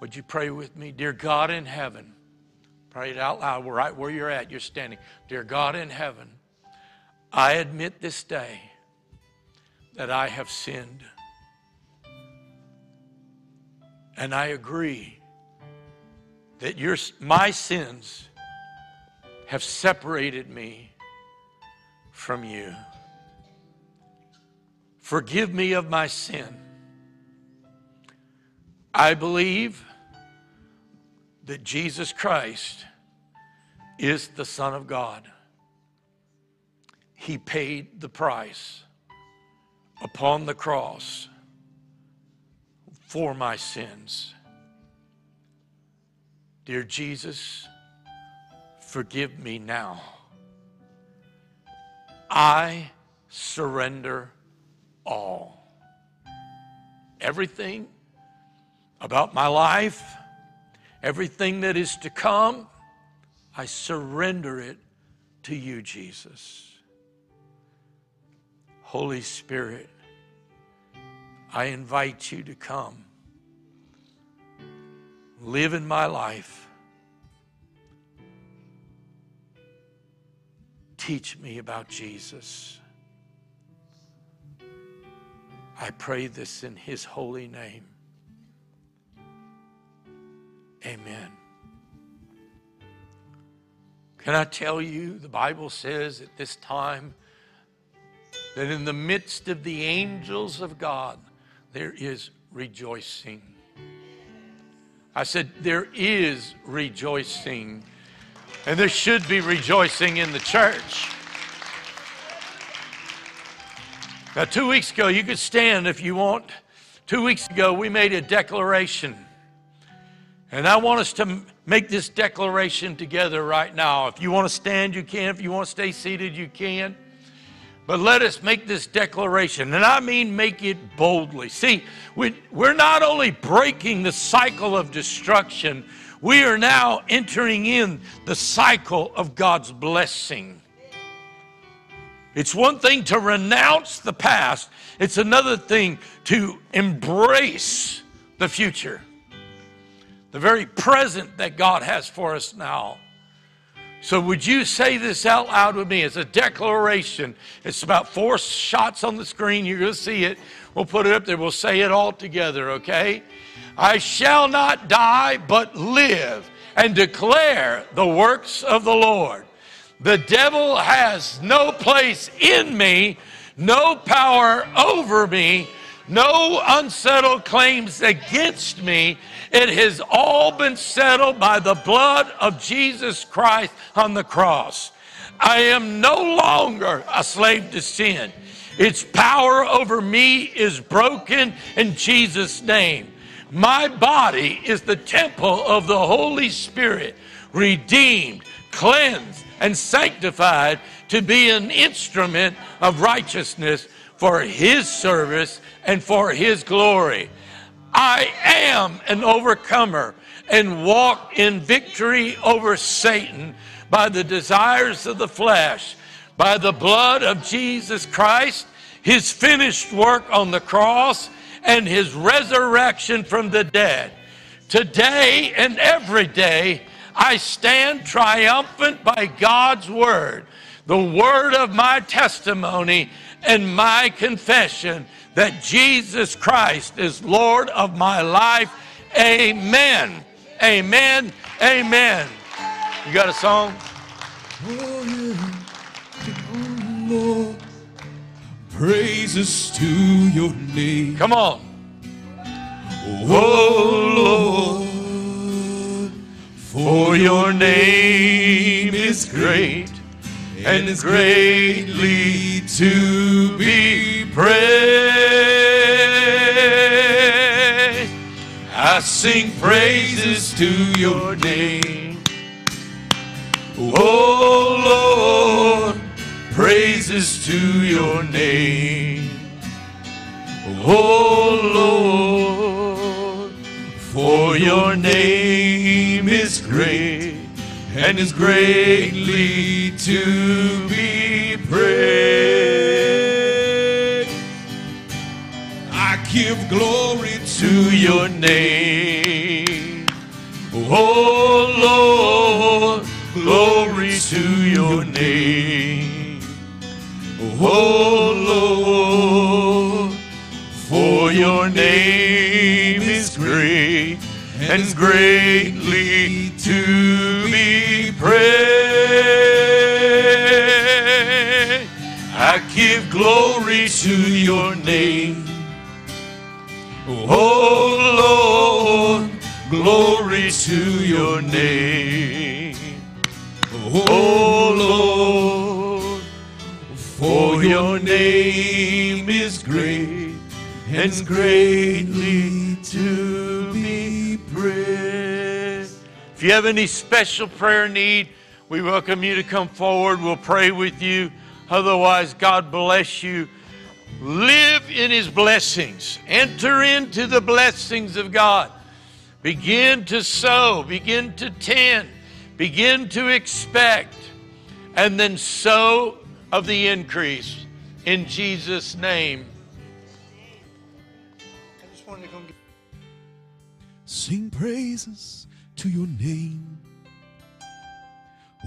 Would you pray with me? Dear God in heaven, pray it out loud right where you're at, you're standing. Dear God in heaven, I admit this day that I have sinned. And I agree that your, my sins have separated me from you. Forgive me of my sin. I believe that Jesus Christ is the Son of God. He paid the price upon the cross for my sins. Dear Jesus, forgive me now. I surrender all. Everything about my life, everything that is to come, I surrender it to you, Jesus. Holy Spirit, I invite you to come. Live in my life. Teach me about Jesus. I pray this in his holy name. Amen. Can I tell you, the Bible says at this time that in the midst of the angels of God, there is rejoicing. I said, there is rejoicing. And there should be rejoicing in the church. Now, two weeks ago, you could stand if you want. Two weeks ago, we made a declaration. And I want us to make this declaration together right now. If you want to stand, you can. If you want to stay seated, you can. But let us make this declaration, and I mean make it boldly. See, we, we're not only breaking the cycle of destruction, we are now entering in the cycle of God's blessing. It's one thing to renounce the past. It's another thing to embrace the future. The very present that God has for us now. So would you say this out loud with me? It's a declaration. It's about four shots on the screen. You're going to see it. We'll put it up there. We'll say it all together, okay? I shall not die, but live and declare the works of the Lord. The devil has no place in me, no power over me, no unsettled claims against me. It has all been settled by the blood of Jesus Christ on the cross. I am no longer a slave to sin. Its power over me is broken in Jesus' name. My body is the temple of the Holy Spirit, redeemed, cleansed, and sanctified to be an instrument of righteousness for His service and for His glory. I am an overcomer and walk in victory over Satan by the desires of the flesh, by the blood of Jesus Christ, His finished work on the cross, and His resurrection from the dead. Today and every day, I stand triumphant by God's word, the word of my testimony and my confession that Jesus Christ is Lord of my life. Amen. Amen. Amen. You got a song? Praises to your name. Come on. Oh Lord, for your name is great and is greatly to be praised. I sing praises to your name. Oh Lord, praises to your name. Oh Lord, for your name is great and is greatly to be praised. I give glory to your name. Oh Lord, glory to your name. Oh Lord, for your name is great and is greatly to be praised. I give glory to your name. Oh Lord, glory to your name. Oh Lord, for your name is great and greatly to be praised. If you have any special prayer need, we welcome you to come forward. We'll pray with you. Otherwise, God bless you. Live in His blessings. Enter into the blessings of God. Begin to sow. Begin to tend. Begin to expect. And then sow of the increase in Jesus' name. I just wanted to come get... Sing praises to your name.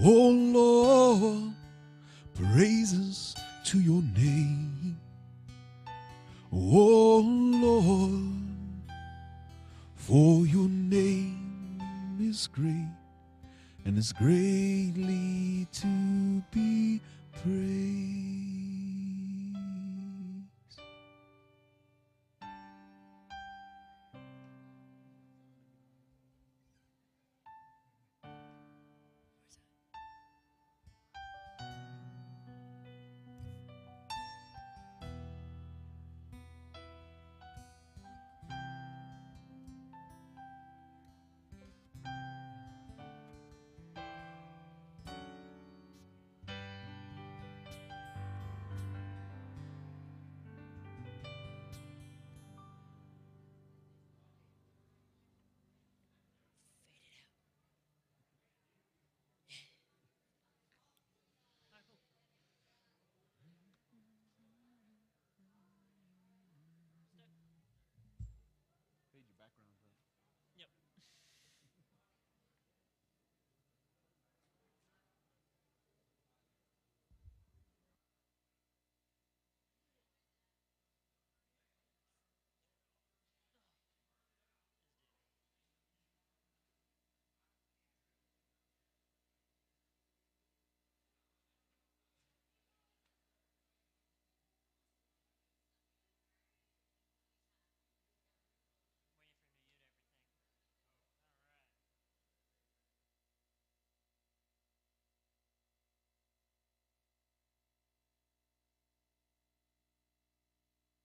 Oh Lord, praises to your name. Oh Lord, for your name is great and is greatly to